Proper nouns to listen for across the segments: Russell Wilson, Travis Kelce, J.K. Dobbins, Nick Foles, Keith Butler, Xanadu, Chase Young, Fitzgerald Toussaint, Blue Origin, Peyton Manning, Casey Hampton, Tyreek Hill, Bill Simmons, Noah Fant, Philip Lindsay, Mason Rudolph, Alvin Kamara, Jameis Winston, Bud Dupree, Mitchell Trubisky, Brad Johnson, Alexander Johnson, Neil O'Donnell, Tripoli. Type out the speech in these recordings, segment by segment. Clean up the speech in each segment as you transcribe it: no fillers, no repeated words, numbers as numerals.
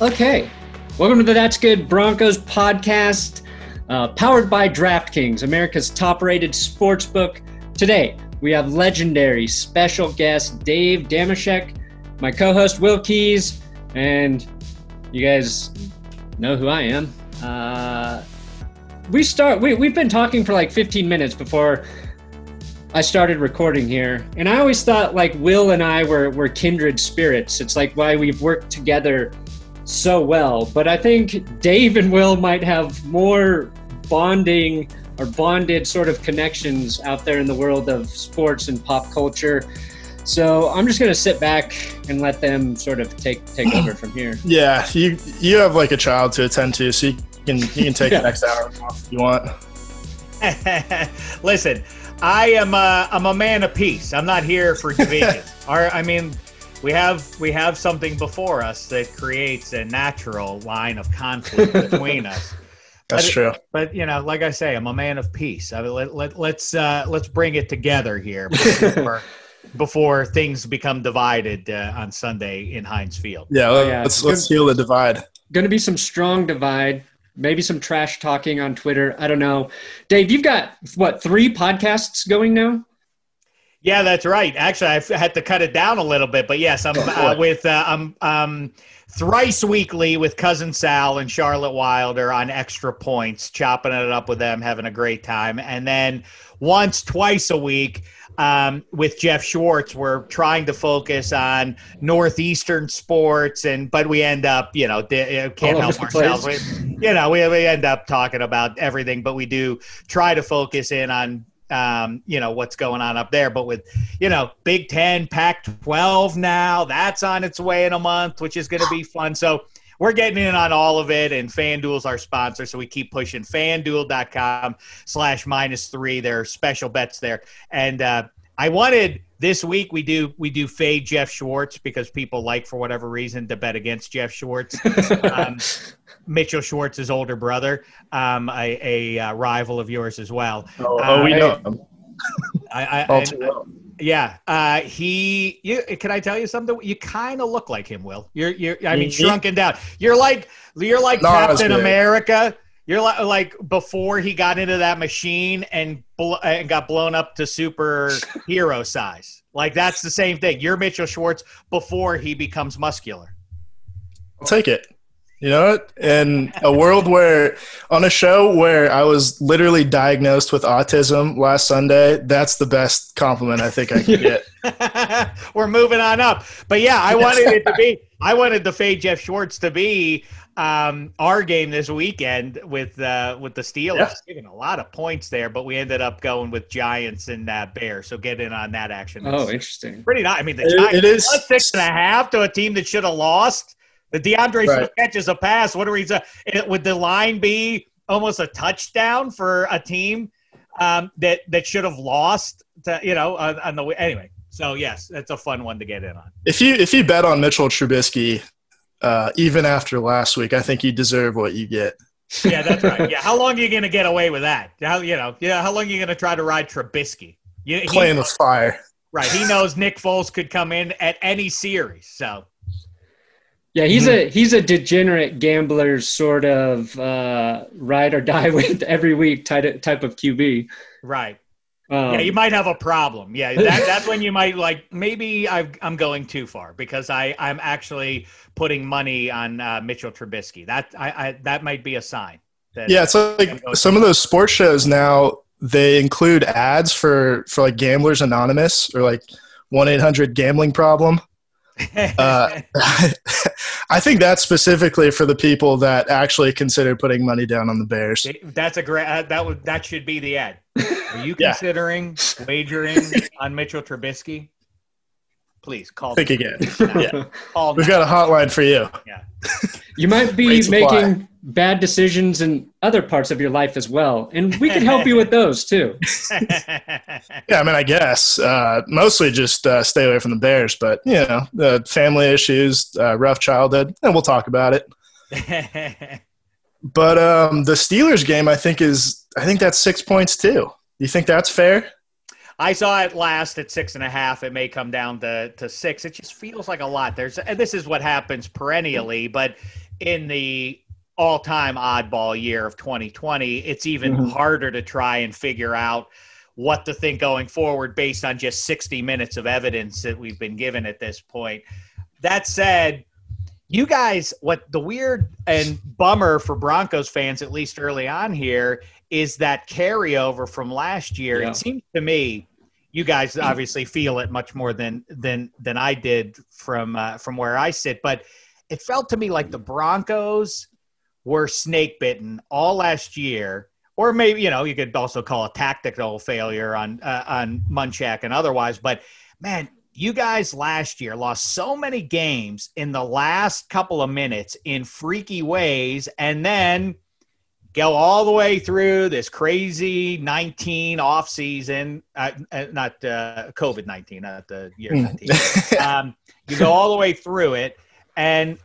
Okay, welcome to the That's Good Broncos podcast, powered by DraftKings, America's top-rated sportsbook. Today, we have legendary special guest Dave Dameshek, my co-host Will Keys, and you guys know who I am. We've been talking for like 15 minutes before I started recording here, and I always thought like Will and I were kindred spirits. It's like why we've worked together so well, but I think Dave and Will might have more bonded sort of connections out there in the world of sports and pop culture. So I'm just gonna sit back and let them sort of take over from here. Yeah, you have like a child to attend to, so you can take the next hour off if you want. Listen, I'm a man of peace. I'm not here for division. We have something before us that creates a natural line of conflict between us. That's true. But you know, like I say, I'm a man of peace. I mean, let's bring it together here before things become divided on Sunday in Heinz Field. Yeah, let's heal the divide. Going to be some strong divide. Maybe some trash talking on Twitter. I don't know. Dave, you've got what, 3 podcasts going now? Yeah, that's right. Actually, I've had to cut it down a little bit, but yes, I'm thrice weekly with Cousin Sal and Charlotte Wilder on Extra Points, chopping it up with them, having a great time. And then twice a week with Jeff Schwartz, we're trying to focus on Northeastern sports, but we end up, can't help ourselves. We end up talking about everything, but we do try to focus in on what's going on up there, but with Big Ten, Pac-12 now, that's on its way in a month, which is going to be fun. So we're getting in on all of it, and FanDuel's our sponsor, so we keep pushing FanDuel.com/-3. There are special bets there, and I wanted this week we do fade Jeff Schwartz because people like, for whatever reason, to bet against Jeff Schwartz. Mitchell Schwartz's older brother, a rival of yours as well. Oh, we know him. Yeah. Can I tell you something? You kind of look like him, Will. You're shrunken down. You're like Captain America. You're like before he got into that machine and got blown up to superhero size. Like, that's the same thing. You're Mitchell Schwartz before he becomes muscular. I'll take it. You know what? In a world where, on a show where I was literally diagnosed with autism last Sunday, that's the best compliment I think I can get. We're moving on up. But yeah, I wanted the fade Jeff Schwartz to be our game this weekend with the Steelers. Yeah. Giving a lot of points there, but we ended up going with Giants and Bears. So get in on that action. That's interesting. Pretty nice. I mean, the Giants plus 6.5 to a team that should have lost. The DeAndre Smith catches a pass. What are we? Would the line be almost a touchdown for a team that should have lost? On the way. Anyway, so yes, that's a fun one to get in on. If you bet on Mitchell Trubisky, even after last week, I think you deserve what you get. Yeah, that's right. Yeah, how long are you going to get away with that? How long are you going to try to ride Trubisky? Playing with fire. Right. He knows Nick Foles could come in at any series, so. Yeah, he's a degenerate gambler sort of ride or die with every week type of QB. Right. You might have a problem. Yeah, that's when you might like, maybe I'm going too far because I'm actually putting money on Mitchell Trubisky. That might be a sign. It's like some of those sports shows now, they include ads for like Gamblers Anonymous or like 1-800-GAMBLING-PROBLEM. I think that's specifically for the people that actually consider putting money down on the Bears. That's a great that should be the ad. Are you considering wagering on Mitchell Trubisky? Please call. Think again. Yeah. We've got a hotline for you. Yeah. You might be making bad decisions in other parts of your life as well, and we can help you with those too. Yeah, I mean, I guess mostly just stay away from the Bears, but family issues, rough childhood, and we'll talk about it. But the Steelers game, I think that's 6 points too. You think that's fair? I saw it last at 6.5. It may come down to 6. It just feels like a lot. This is what happens perennially, but in the all-time oddball year of 2020, it's even harder to try and figure out what to think going forward based on just 60 minutes of evidence that we've been given at this point. That said, you guys, what the weird and bummer for Broncos fans, at least early on here, is that carryover from last year. Yeah. It seems to me, you guys obviously feel it much more than I did from where I sit, but it felt to me like the Broncos were snake bitten all last year, or maybe, you know, you could also call a tactical failure on Munchak and otherwise. But man, you guys last year lost so many games in the last couple of minutes in freaky ways, and then go all the way through this crazy 19 off season, not COVID-19, not the year 19. You go all the way through it, and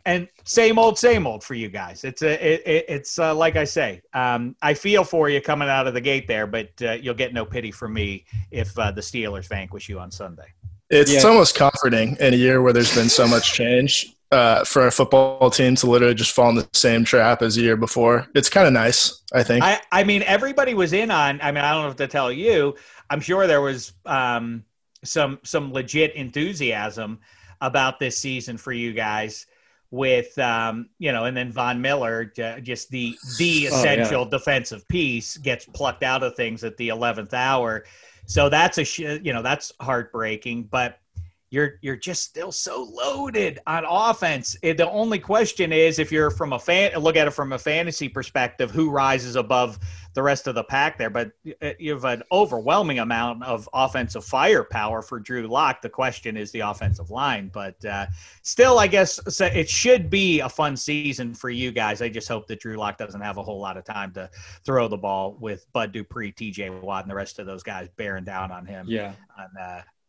same old for you guys. It's like I say, I feel for you coming out of the gate there, but you'll get no pity from me if the Steelers vanquish you on Sunday. It's almost comforting in a year where there's been so much change for a football team to literally just fall in the same trap as the year before. It's kind of nice, I think. I mean, everybody was in on – I mean, I don't have to tell you. I'm sure there was some legit enthusiasm about this season for you guys with, you know, and then Von Miller, just the essential defensive piece, gets plucked out of things at the 11th hour. So that's that's heartbreaking, but you're just still so loaded on offense. The only question is, if you're from look at it from a fantasy perspective, who rises above the rest of the pack there? But you have an overwhelming amount of offensive firepower for Drew Locke. The question is the offensive line, but still, I guess it should be a fun season for you guys. I just hope that Drew Locke doesn't have a whole lot of time to throw the ball with Bud Dupree, TJ Watt, and the rest of those guys bearing down on him. Yeah.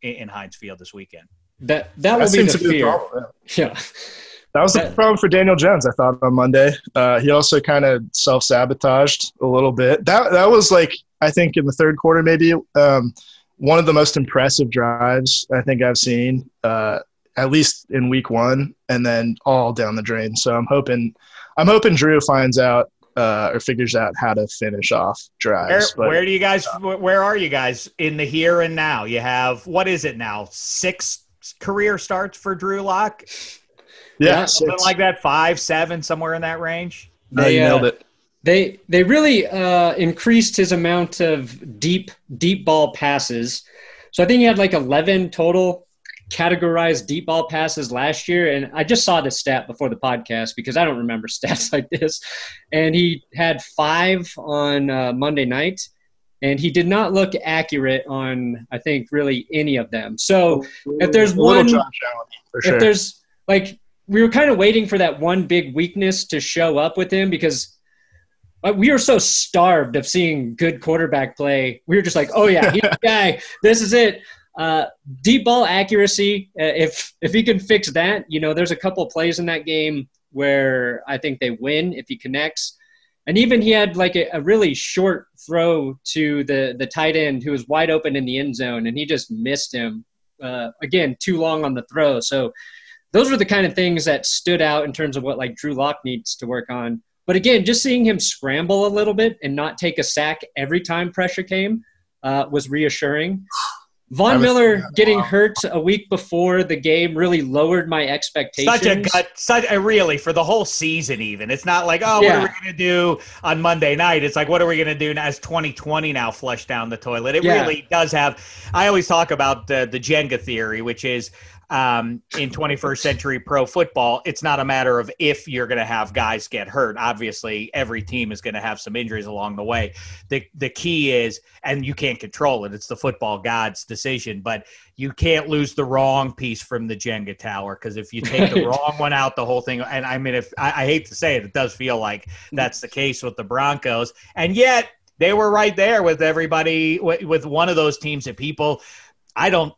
In Heinz Field this weekend. That will be the fear. Yeah. That was the problem for Daniel Jones, I thought, on Monday. He also kind of self-sabotaged a little bit. That was, like, I think in the third quarter maybe, one of the most impressive drives I think I've seen, at least in week one, and then all down the drain. So I'm hoping Drew finds out or figures out how to finish off drives. Where are you guys in the here and now? You have, what is it now, 6 career starts for Drew Locke? Yeah, something like that, 5, 7, somewhere in that range. They nailed it. They really increased his amount of deep ball passes. So I think he had like 11 total categorized deep ball passes last year. And I just saw this stat before the podcast because I don't remember stats like this. And he had 5 on Monday night. And he did not look accurate on, I think, really any of them. So if there's one – for sure. If there's like – we were kind of waiting for that one big weakness to show up with him because we were so starved of seeing good quarterback play. We were just like, oh, yeah, he's the guy. This is it. Deep ball accuracy, if he can fix that, you know, there's a couple plays in that game where I think they win if he connects. And even he had like a really short throw to the tight end who was wide open in the end zone, and he just missed him. Again, too long on the throw. So those were the kind of things that stood out in terms of what like Drew Locke needs to work on. But again, just seeing him scramble a little bit and not take a sack every time pressure came was reassuring. Von Miller getting hurt a week before the game really lowered my expectations. Really, for the whole season even. It's not like, what are we going to do on Monday night? It's like, what are we going to do as 2020 now flushed down the toilet? It really does have – I always talk about the Jenga theory, which is – in 21st century pro football, it's not a matter of if you're going to have guys get hurt. Obviously, every team is going to have some injuries along the way. The key is, and you can't control it, it's the football god's decision, but you can't lose the wrong piece from the Jenga tower, because if you take the wrong one out, the whole thing, and I mean, if I hate to say it, it does feel like that's the case with the Broncos. And yet, they were right there with everybody, with one of those teams that people, I don't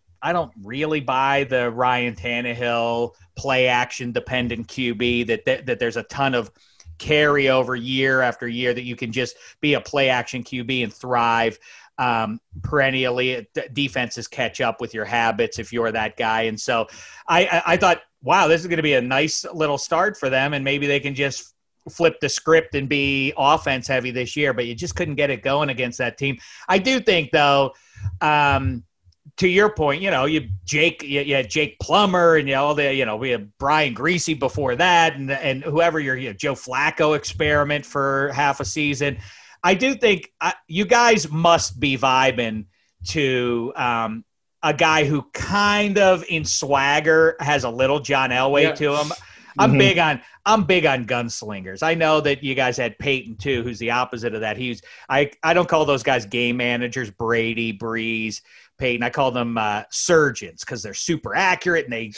really buy the Ryan Tannehill play action dependent QB that there's a ton of carryover year after year that you can just be a play action QB and thrive. perennially. Defenses catch up with your habits if you're that guy. And so I thought, wow, this is going to be a nice little start for them, and maybe they can just flip the script and be offense heavy this year. But you just couldn't get it going against that team. I do think, though, to your point, you know, you had Jake Plummer, and we had Brian Griese before that, and whoever your Joe Flacco experiment for half a season. I do think you guys must be vibing to a guy who kind of in swagger has a little John Elway to him. I'm big on gunslingers. I know that you guys had Peyton too, who's the opposite of that. I don't call those guys game managers, Brady, Breeze, Peyton. I call them surgeons, because they're super accurate, and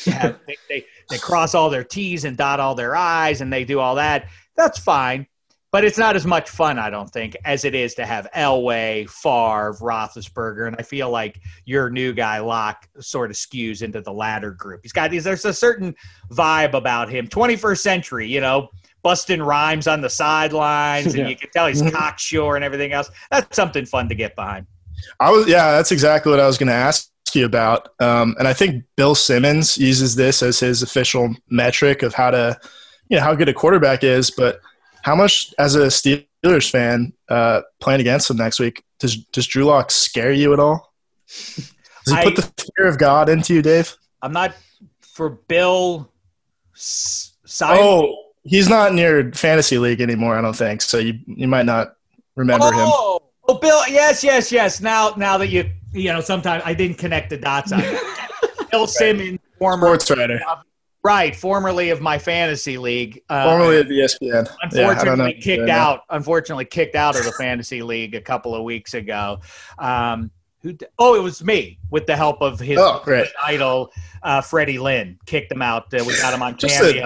they cross all their T's and dot all their I's, and they do all that. That's fine. But it's not as much fun, I don't think, as it is to have Elway, Favre, Roethlisberger, and I feel like your new guy, Locke, sort of skews into the latter group. There's a certain vibe about him. 21st century, busting rhymes on the sidelines, and you can tell he's cocksure and everything else. That's something fun to get behind. That's exactly what I was going to ask you about. And I think Bill Simmons uses this as his official metric of how good a quarterback is, but how much, as a Steelers fan, playing against them next week, does Drew Locke scare you at all? Does he put the fear of God into you, Dave? I'm not for Bill Simon. Oh, he's not in your fantasy league anymore, I don't think. So you might not remember him. Oh, Bill, yes. Now that you sometimes I didn't connect the dots on that. Bill Simmons, former sports writer. Right, formerly of my fantasy league. Formerly of the ESPN. Unfortunately kicked out of the fantasy league a couple of weeks ago. It was me, with the help of his idol, Freddie Lynn. Kicked him out. We got him on Cameo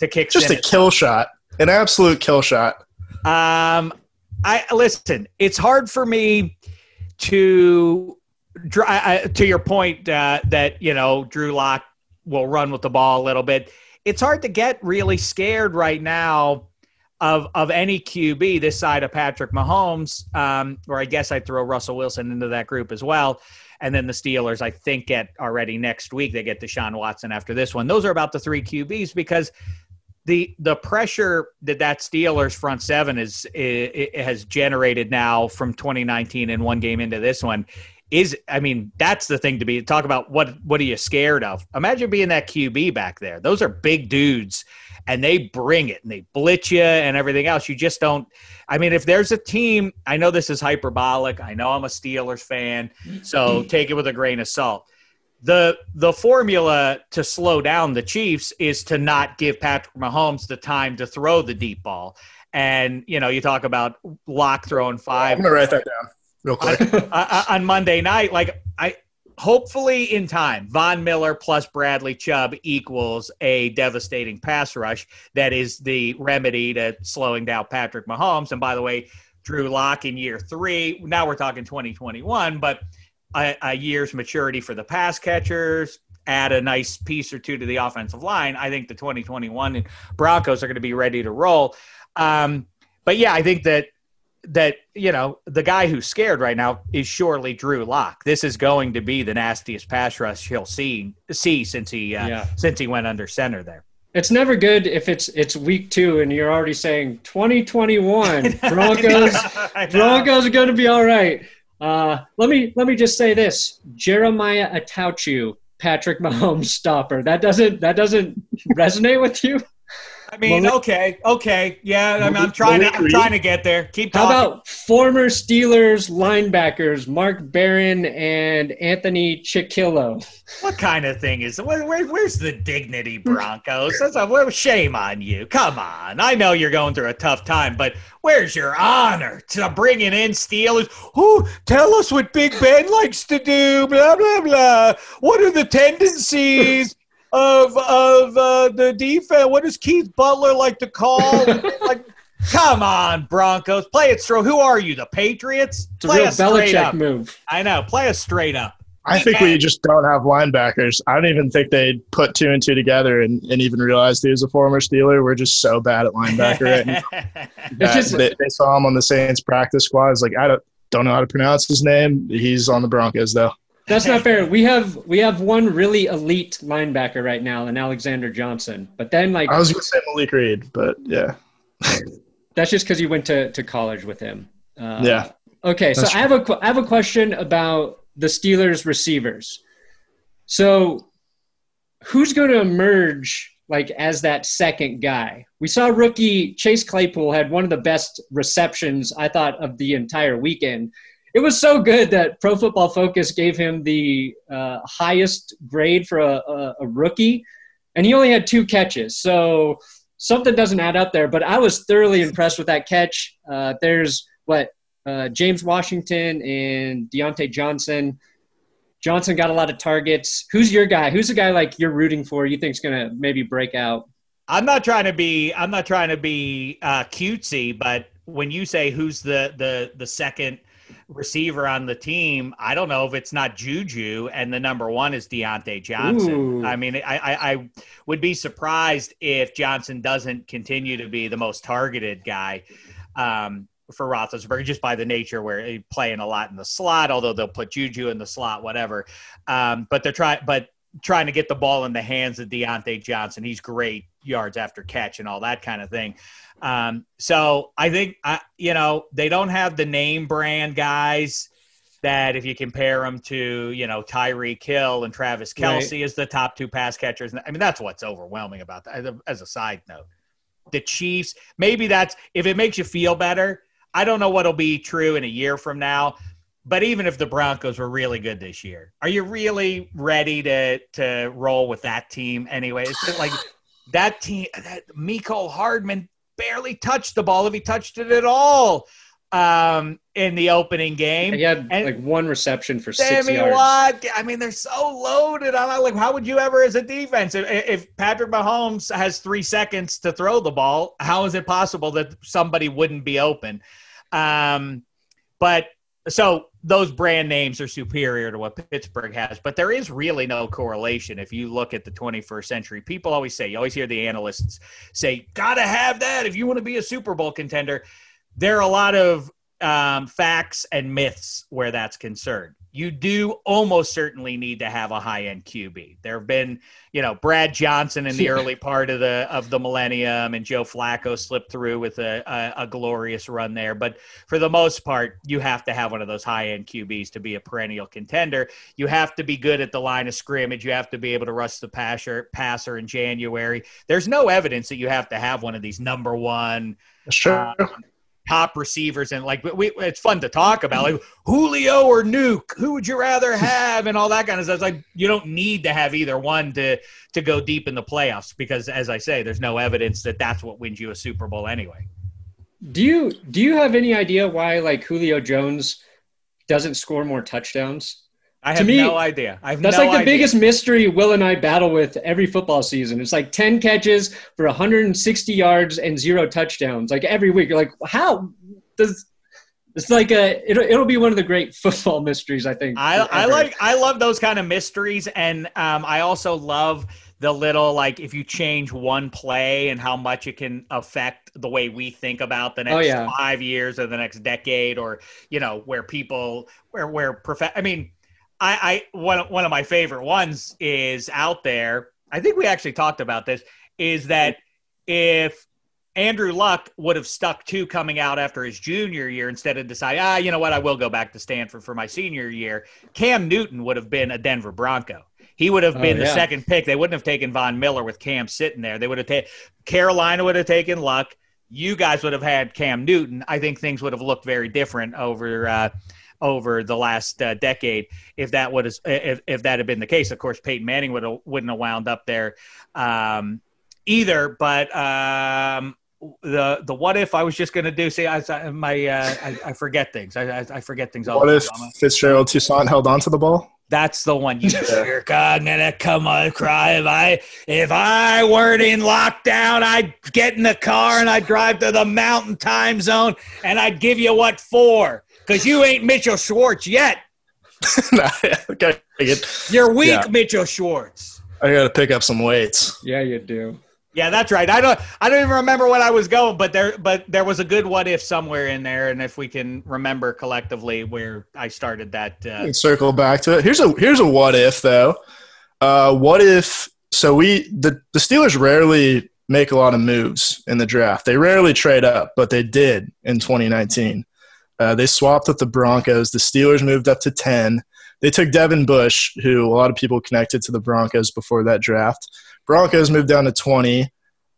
to kick. Just a kill shot. An absolute kill shot. Listen, it's hard for me to your point that, Drew Locke will run with the ball a little bit. It's hard to get really scared right now of any QB this side of Patrick Mahomes, or I guess I'd throw Russell Wilson into that group as well. And then the Steelers, I think, already next week. They get Deshaun Watson after this one. Those are about the three QBs, because the pressure that Steelers front seven has generated now from 2019 and one game into this one that's the thing to be talk about. What are you scared of? Imagine being that QB back there. Those are big dudes, and they bring it, and they blitz you and everything else. You just don't. If there's a team, I know this is hyperbolic. I know I'm a Steelers fan, so take it with a grain of salt. The formula to slow down the Chiefs is to not give Patrick Mahomes the time to throw the deep ball. And, you talk about Locke throwing five. I'm going to write that down real quick. On Monday night, hopefully in time, Von Miller plus Bradley Chubb equals a devastating pass rush. That is the remedy to slowing down Patrick Mahomes. And by the way, Drew Locke in year three, now we're talking 2021, but a year's maturity for the pass catchers, add a nice piece or two to the offensive line. I think the 2021 Broncos are going to be ready to roll. I think that the guy who's scared right now is surely Drew Locke. This is going to be the nastiest pass rush he'll see since he went under center there. It's never good if it's week two and you're already saying 2021 Broncos. Broncos are going to be all right. Let me just say this: Jeremiah Atauchu, Patrick Mahomes stopper. That doesn't resonate with you. Okay. Yeah, I'm trying to get there. Keep talking. How about former Steelers linebackers Mark Barron and Anthony Chiquillo? What kind of thing is – where's the dignity, Broncos? That's shame on you. Come on. I know you're going through a tough time, but where's your honor to bringing in Steelers? Who tell us what Big Ben likes to do, blah, blah, blah. What are the tendencies – Of the defense? What does Keith Butler like to call? Come on, Broncos. Play it straight. Who are you, the Patriots? It's play a real Belichick move. I know. Play us straight up. I think we just don't have linebackers. I don't even think they put two and two together and even realized he was a former Steeler. We're just so bad at linebacker. Right now. They saw him on the Saints practice squad. It's like, I don't – Don't know how to pronounce his name. He's on the Broncos, though. That's not fair. We have one really elite linebacker right now, and Alexander Johnson. But then, like, I was going to say Malik Reed, but yeah. That's just because you went to college with him. Yeah. Okay, so I have a question about the Steelers receivers. So who's going to emerge like as that second guy? We saw rookie Chase Claypool had one of the best receptions, I thought, of the entire weekend. It was so good that Pro Football Focus gave him the highest grade for a rookie, and he only had 2 catches. So something doesn't add up there, but I was thoroughly impressed with that catch. There's James Washington and Diontae Johnson. Johnson got a lot of targets. Who's your guy? Who's the guy like you're rooting for? You think's gonna maybe break out? I'm not trying to be cutesy, but when you say who's the second receiver on the team, I don't know if it's not JuJu, and the number one is Diontae Johnson. Ooh. I mean, I would be surprised if Johnson doesn't continue to be the most targeted guy. For Roethlisberger, just by the nature where he's playing a lot in the slot, although they'll put JuJu in the slot, whatever. But they're trying to get the ball in the hands of Diontae Johnson. He's great yards after catch and all that kind of thing. So I think, they don't have the name brand guys that if you compare them to, Tyreek Hill and Travis Kelce as the top 2 pass catchers. I mean, that's what's overwhelming about that as a side note. The Chiefs, maybe that's – if it makes you feel better, I don't know what'll be true in a year from now, but even if the Broncos were really good this year, are you really ready to roll with that team anyway? It's like that team – Mecole Hardman barely touched the ball, if he touched it at all, in the opening game. He had like one reception for 6 yards. Sammy Watt, I mean, they're so loaded. I'm like, how would you ever as a defense, if Patrick Mahomes has 3 seconds to throw the ball, how is it possible that somebody wouldn't be open? But so those brand names are superior to what Pittsburgh has, but there is really no correlation. If you look at the 21st century, people always say, you always hear the analysts say, gotta have that if you want to be a Super Bowl contender. There are a lot of facts and myths where that's concerned. You do almost certainly need to have a high-end QB. There have been, Brad Johnson in the early part of the millennium, and Joe Flacco slipped through with a glorious run there. But for the most part, you have to have one of those high-end QBs to be a perennial contender. You have to be good at the line of scrimmage. You have to be able to rush the passer in January. There's no evidence that you have to have one of these number one. Sure. Top receivers, and it's fun to talk about, like Julio or Nuke, who would you rather have, and all that kind of stuff. It's like you don't need to have either one to go deep in the playoffs, because as I say, there's no evidence that that's what wins you a Super Bowl anyway. Do you have any idea why like Julio Jones doesn't score more touchdowns? I have no idea. That's the biggest mystery Will and I battle with every football season. It's like 10 catches for 160 yards and 0 touchdowns. Like every week, you're like, how does? It's like it'll be one of the great football mysteries, I think. I love those kind of mysteries, and I also love the little if you change one play and how much it can affect the way we think about the next 5 years or the next decade, or one of my favorite ones is out there. I think we actually talked about this, is that if Andrew Luck would have stuck to coming out after his junior year instead of decide, I will go back to Stanford for my senior year, Cam Newton would have been a Denver Bronco. He would have been the second pick. They wouldn't have taken Von Miller with Cam sitting there. They would have Carolina would have taken Luck. You guys would have had Cam Newton. I think things would have looked very different over the last decade, if that had been the case. Of course, Peyton Manning wouldn't have wound up there either. But the what if I was just going to do? See, I forget things. I forget things all the time. What if Fitzgerald Toussaint held onto the ball? That's the one. You jerk! I'm gonna come on, cry. If I weren't in lockdown, I'd get in the car and I'd drive to the mountain time zone and I'd give you what for. Because you ain't Mitchell Schwartz yet. Okay. You're weak, Mitchell Schwartz. I got to pick up some weights. Yeah, you do. Yeah, that's right. I don't even remember what I was going, but there was a good what if somewhere in there, and if we can remember collectively where I started that. Circle back to it. Here's a what if though. What if? So the Steelers rarely make a lot of moves in the draft. They rarely trade up, but they did in 2019. They swapped up the Broncos. The Steelers moved up to 10. They took Devin Bush, who a lot of people connected to the Broncos before that draft. Broncos moved down to 20,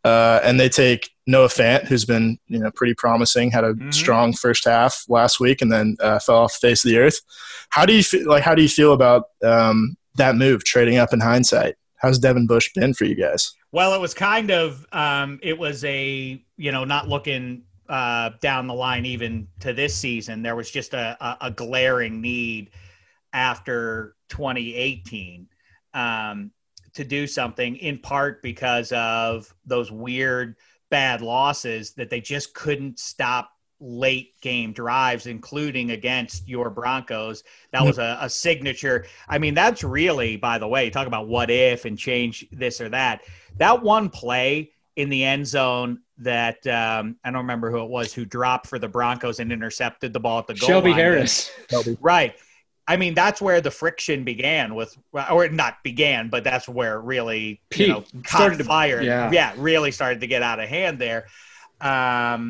and they take Noah Fant, who's been pretty promising, had a strong first half last week, and then fell off the face of the earth. How do you feel about that move, trading up in hindsight? How's Devin Bush been for you guys? Well, it was kind of not looking down the line even to this season. There was just a glaring need after 2018. To do something, in part because of those weird bad losses that they just couldn't stop late game drives, including against your Broncos. That was a signature. I mean, that's really, by the way, talk about what if and change this or that. That one play in the end zone that I don't remember who it was who dropped for the Broncos and intercepted the ball at the goal line. Shelby Harris. Right. I mean, that's where the friction began but that's where it really, caught fire. Yeah, really started to get out of hand there. So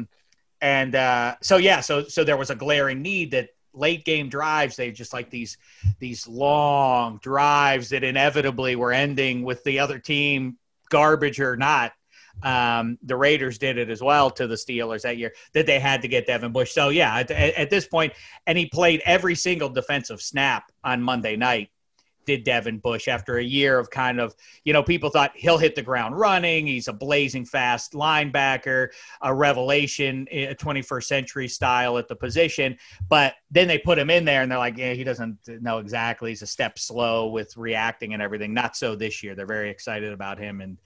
there was a glaring need that late game drives, they just like these long drives that inevitably were ending with the other team, garbage or not. The Raiders did it as well to the Steelers that year, that they had to get Devin Bush. So, yeah, at this point, and he played every single defensive snap on Monday night, did Devin Bush, after a year of kind of, people thought he'll hit the ground running. He's a blazing fast linebacker, a revelation, a 21st century style at the position. But then they put him in there and they're like, yeah, he doesn't know exactly. He's a step slow with reacting and everything. Not so this year. They're very excited about him. And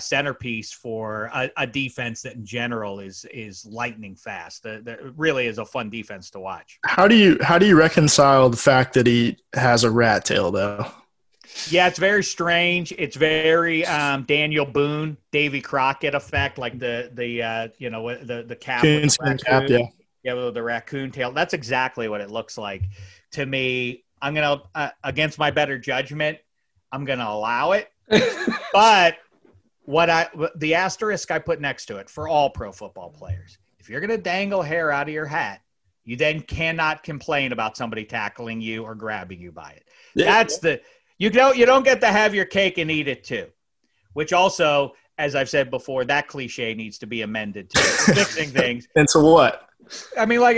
centerpiece for a defense that in general is lightning fast. That really is a fun defense to watch. How do you reconcile the fact that he has a rat tail though? Yeah, it's very strange. It's very Daniel Boone, Davy Crockett effect, like the cap, with the raccoon tail. That's exactly what it looks like to me. I'm gonna against my better judgment, I'm gonna allow it. But the asterisk I put next to it for all pro football players: if you're gonna dangle hair out of your hat, you then cannot complain about somebody tackling you or grabbing you by it. That's you don't get to have your cake and eat it too, which also, as I've said before, that cliche needs to be amended to fixing things. And so what? I mean, like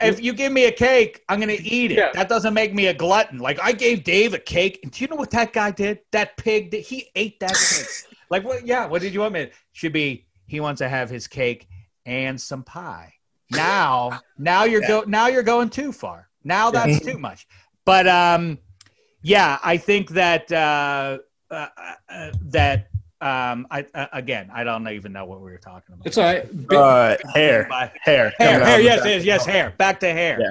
if you give me a cake, I'm going to eat it. Yeah. That doesn't make me a glutton. Like I gave Dave a cake, and do you know what that guy did? That pig, he ate that cake. Like what? Yeah. What did you want me to? Should be, he wants to have his cake and some pie. Now you're going too far. Now that's too much. But I think that I don't even know what we were talking about. It's all right. Hair. Yes, hair. Back to hair.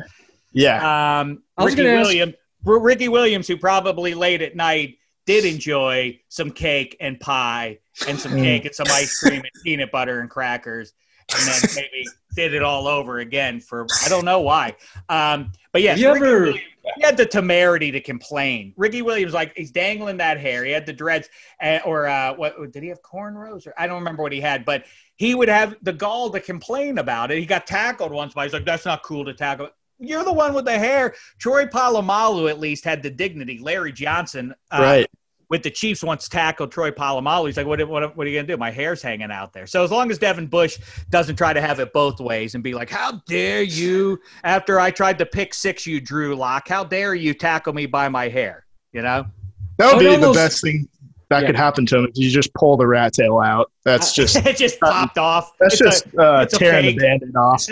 Yeah. Ricky Williams, who probably late at night did enjoy some cake and pie and some cake and some ice cream and peanut butter and crackers. And then maybe did it all over again for I don't know why. But yes, he had the temerity to complain. Ricky Williams, like he's dangling that hair. He had the dreads, what did he have? Cornrows, or I don't remember what he had. But he would have the gall to complain about it. He got tackled once by. He's like, that's not cool to tackle. You're the one with the hair. Troy Polamalu at least had the dignity. Larry Johnson, right. With the Chiefs once tackled Troy Polamalu. He's like, what are you going to do? My hair's hanging out there. So as long as Devin Bush doesn't try to have it both ways and be like, how dare you, after I tried to pick six you, Drew Locke, how dare you tackle me by my hair, That would be the best thing that could happen to him if you just pull the rat tail out. That's just – it just popped off. That's tearing the Band-Aid off.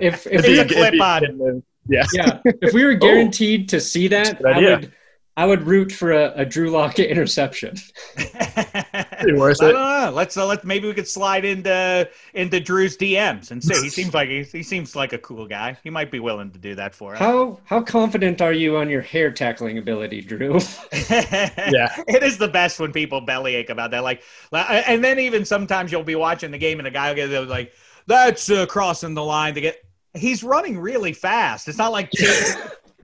If it's a clip on. Yeah. If we were guaranteed to see that, I would – I would root for a Drew Locke interception. Pretty worth it. I don't know. Let's maybe we could slide into Drew's DMs and see. He seems like a cool guy. He might be willing to do that for us. How confident are you on your hair tackling ability, Drew? Yeah, it is the best when people bellyache about that. Like, and then even sometimes you'll be watching the game and a guy will get like, that's crossing the line to get. He's running really fast. It's not like.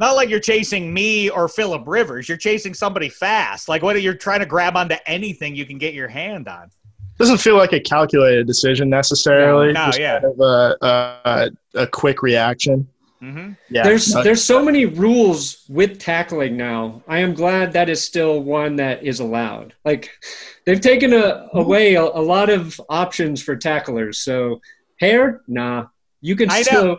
Not like you're chasing me or Phillip Rivers. You're chasing somebody fast. Like, you're trying to grab onto anything you can get your hand on. Doesn't feel like a calculated decision necessarily. No, just yeah. Kind of a quick reaction. Mm-hmm. Yeah. There's so many rules with tackling now. I am glad that is still one that is allowed. Like, they've taken away a lot of options for tacklers. So, hair? Nah. You can still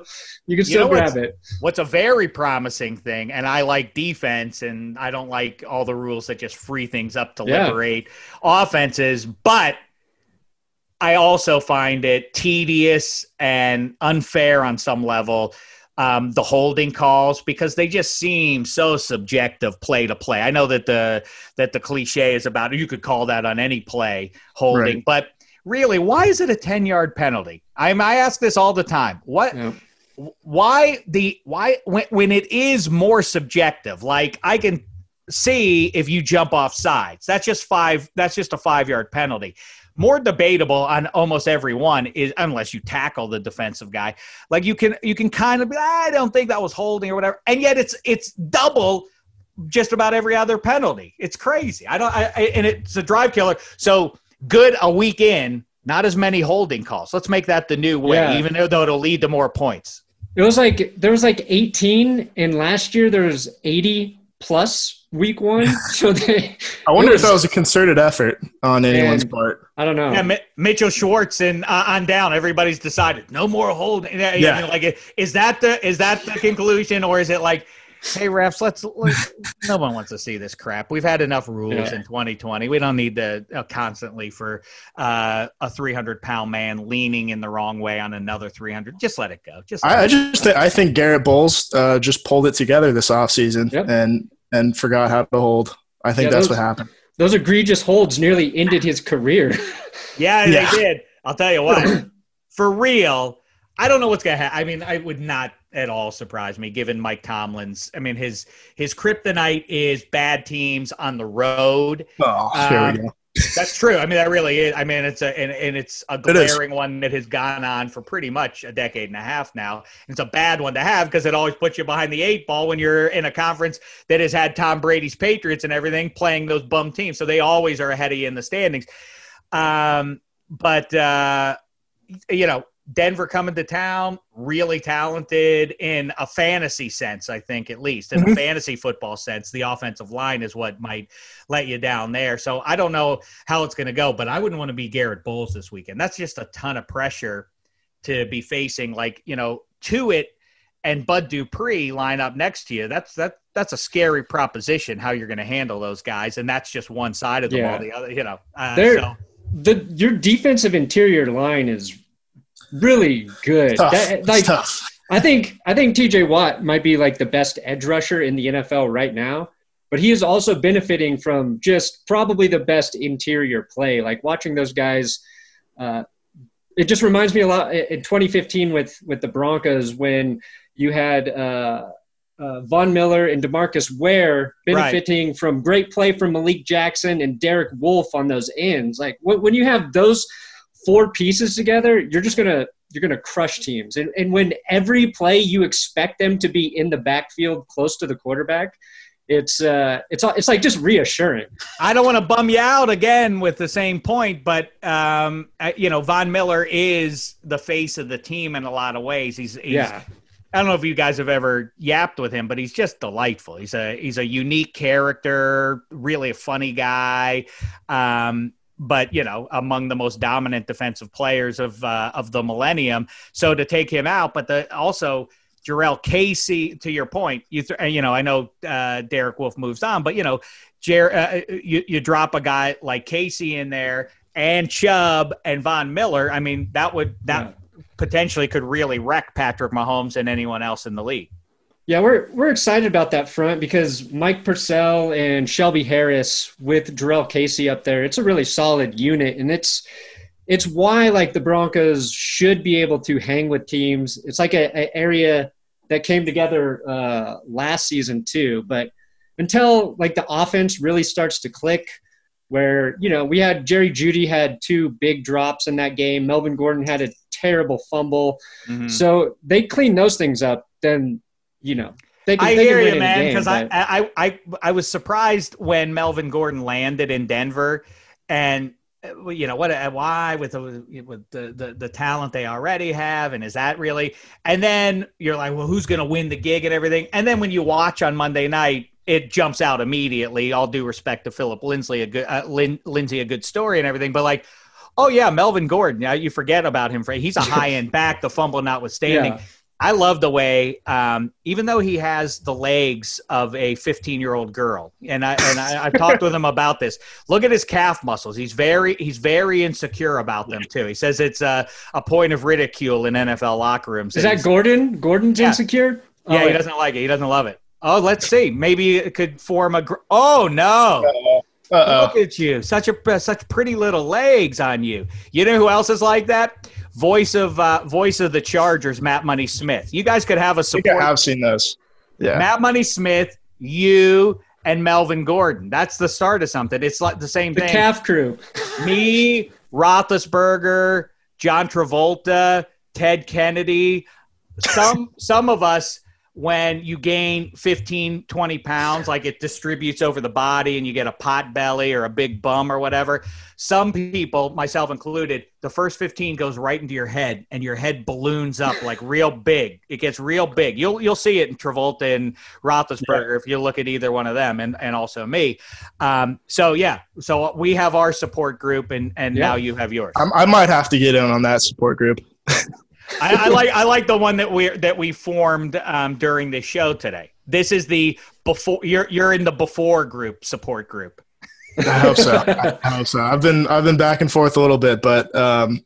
grab it. What's a very promising thing, and I like defense, and I don't like all the rules that just free things up to liberate offenses, but I also find it tedious and unfair on some level, the holding calls, because they just seem so subjective play to play. I know that the cliche is about you could call that on any play, holding, right. But really, why is it a 10-yard penalty? I ask this all the time. Why when it is more subjective? Like, I can see if you jump off sides. That's just a 5-yard penalty. More debatable on almost every one is unless you tackle the defensive guy. Like, you can kind of be, I don't think that was holding or whatever. And yet it's double just about every other penalty. It's crazy. And it's a drive killer. So good a week in, not as many holding calls. Let's make that the new way, even though it'll lead to more points. It was like there was like 18, and last year there was 80 plus week one. So I wonder if that was a concerted effort on anyone's part. I don't know. Yeah, Mitchell Schwartz and on down, everybody's decided no more holding. Yeah. Like, is that the conclusion, or is it like, hey refs, let's no one wants to see this crap. We've had enough rules in 2020. We don't need to constantly for a 300-pound man leaning in the wrong way on another 300. Just let it go. I think Garrett Bowles just pulled it together this offseason and forgot how to hold. I think that's what happened. Those egregious holds nearly ended his career. They did. I'll tell you what. For real, I don't know what's going to happen. I mean, I would not at all surprise me given Mike Tomlin's, I mean, his kryptonite is bad teams on the road. Oh, there we go. That's true. I mean, that really is. I mean, it's a glaring one that has gone on for pretty much a decade and a half now. It's a bad one to have because it always puts you behind the 8 ball when you're in a conference that has had Tom Brady's Patriots and everything playing those bum teams. So they always are ahead of you in the standings. Denver coming to town, really talented in a fantasy sense, I think, at least. In a fantasy football sense, the offensive line is what might let you down there. So I don't know how it's going to go, but I wouldn't want to be Garrett Bowles this weekend. That's just a ton of pressure to be facing, like, Tuitt and Bud Dupree line up next to you. That's a scary proposition, how you're going to handle those guys, and that's just one side of the ball. The other, your defensive interior line is really good. Tough. Tough. I think TJ Watt might be like the best edge rusher in the NFL right now, but he is also benefiting from just probably the best interior play. Like watching those guys, it just reminds me a lot in 2015 with the Broncos when you had Von Miller and DeMarcus Ware benefiting from great play from Malik Jackson and Derek Wolfe on those ends. Like when you have those 4 pieces together, you're gonna crush teams. And when every play you expect them to be in the backfield close to the quarterback, it's like just reassuring. I don't want to bum you out again with the same point, but Von Miller is the face of the team in a lot of ways. He's I don't know if you guys have ever yapped with him, but he's just delightful. He's a unique character, really a funny guy. But, among the most dominant defensive players of the millennium. So to take him out, but also Jarrell Casey, to your point, I know Derek Wolfe moves on, but, you drop a guy like Casey in there and Chubb and Von Miller. I mean, that potentially could really wreck Patrick Mahomes and anyone else in the league. Yeah, we're excited about that front because Mike Purcell and Shelby Harris with Jarrell Casey up there, it's a really solid unit, and it's why like the Broncos should be able to hang with teams. It's like an area that came together last season too, but until like the offense really starts to click, where you know we had Jerry Jeudy had two big drops in that game, Melvin Gordon had a terrible fumble, so they clean those things up, then. You know, they hear you, man, because I was surprised when Melvin Gordon landed in Denver, and you know why with the talent they already have, and is that really? And then you're like, well, who's going to win the gig and everything? And then when you watch on Monday night, it jumps out immediately. All due respect to Philip Lindsay, a good story and everything, but like, oh yeah, Melvin Gordon. Now you forget about him. He's a high end back, the fumble notwithstanding. Yeah. I love the way, even though he has the legs of a 15-year-old girl, and I've talked with him about this. Look at his calf muscles; he's very insecure about them too. He says it's a point of ridicule in NFL locker rooms. Is that Gordon? Gordon's insecure? Oh, yeah, he doesn't like it. He doesn't love it. Oh, let's see. Maybe it could form a. Oh no. Uh-oh. Look at you. Such pretty little legs on you. You know who else is like that? Voice of the Chargers, Matt Money Smith. You guys could have a support. I think I have seen those. Yeah. Matt Money Smith, you, and Melvin Gordon. That's the start of something. It's like the same thing. The calf crew. Me, Roethlisberger, John Travolta, Ted Kennedy. Some of us, when you gain 15, 20 pounds, like it distributes over the body and you get a pot belly or a big bum or whatever. Some people, myself included, the first 15 goes right into your head and your head balloons up like real big. It gets real big. You'll see it in Travolta and Roethlisberger if you look at either one of them and also me. So we have our support group and now you have yours. I might have to get in on that support group. I like the one that we formed during the show today. This is the before you're in the before group support group. I hope so. I've been back and forth a little bit, but I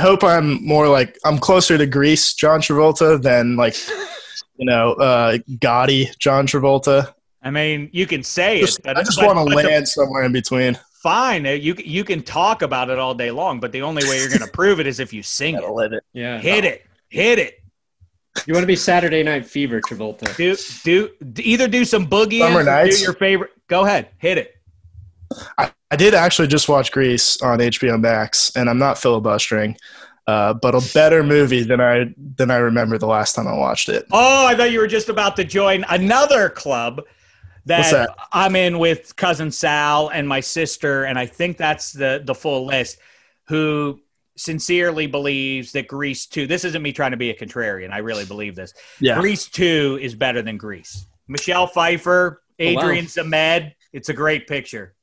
hope I'm more like I'm closer to Grease John Travolta than like Gotti John Travolta. I mean, you can say it, but I just want to land somewhere in between. Fine, you can talk about it all day long, but the only way you're going to prove it is if you sing it. Live it. Yeah. Hit it. You want to be Saturday Night Fever, Travolta. Do either do some boogies or do your favorite. Go ahead, hit it. I did actually just watch Grease on HBO Max, and I'm not filibustering, but a better movie than I remember the last time I watched it. Oh, I thought you were just about to join another club. That I'm in with Cousin Sal and my sister, and I think that's the full list, who sincerely believes that Grease 2 – this isn't me trying to be a contrarian. I really believe this. Yeah. Grease 2 is better than Grease. Michelle Pfeiffer, Adrian Zemed. It's a great picture.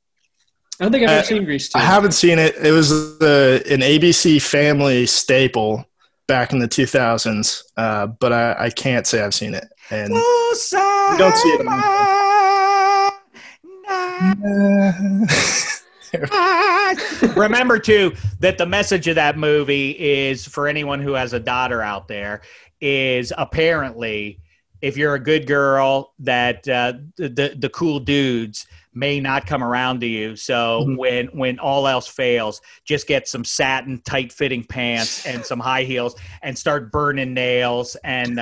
I don't think I've ever seen Grease 2. I haven't seen it. It was an ABC family staple back in the 2000s, but I can't say I've seen it. And we'll don't see it anymore. Remember too that the message of that movie is for anyone who has a daughter out there is apparently if you're a good girl that the cool dudes may not come around to you, so when all else fails, just get some satin tight-fitting pants and some high heels and start burning nails and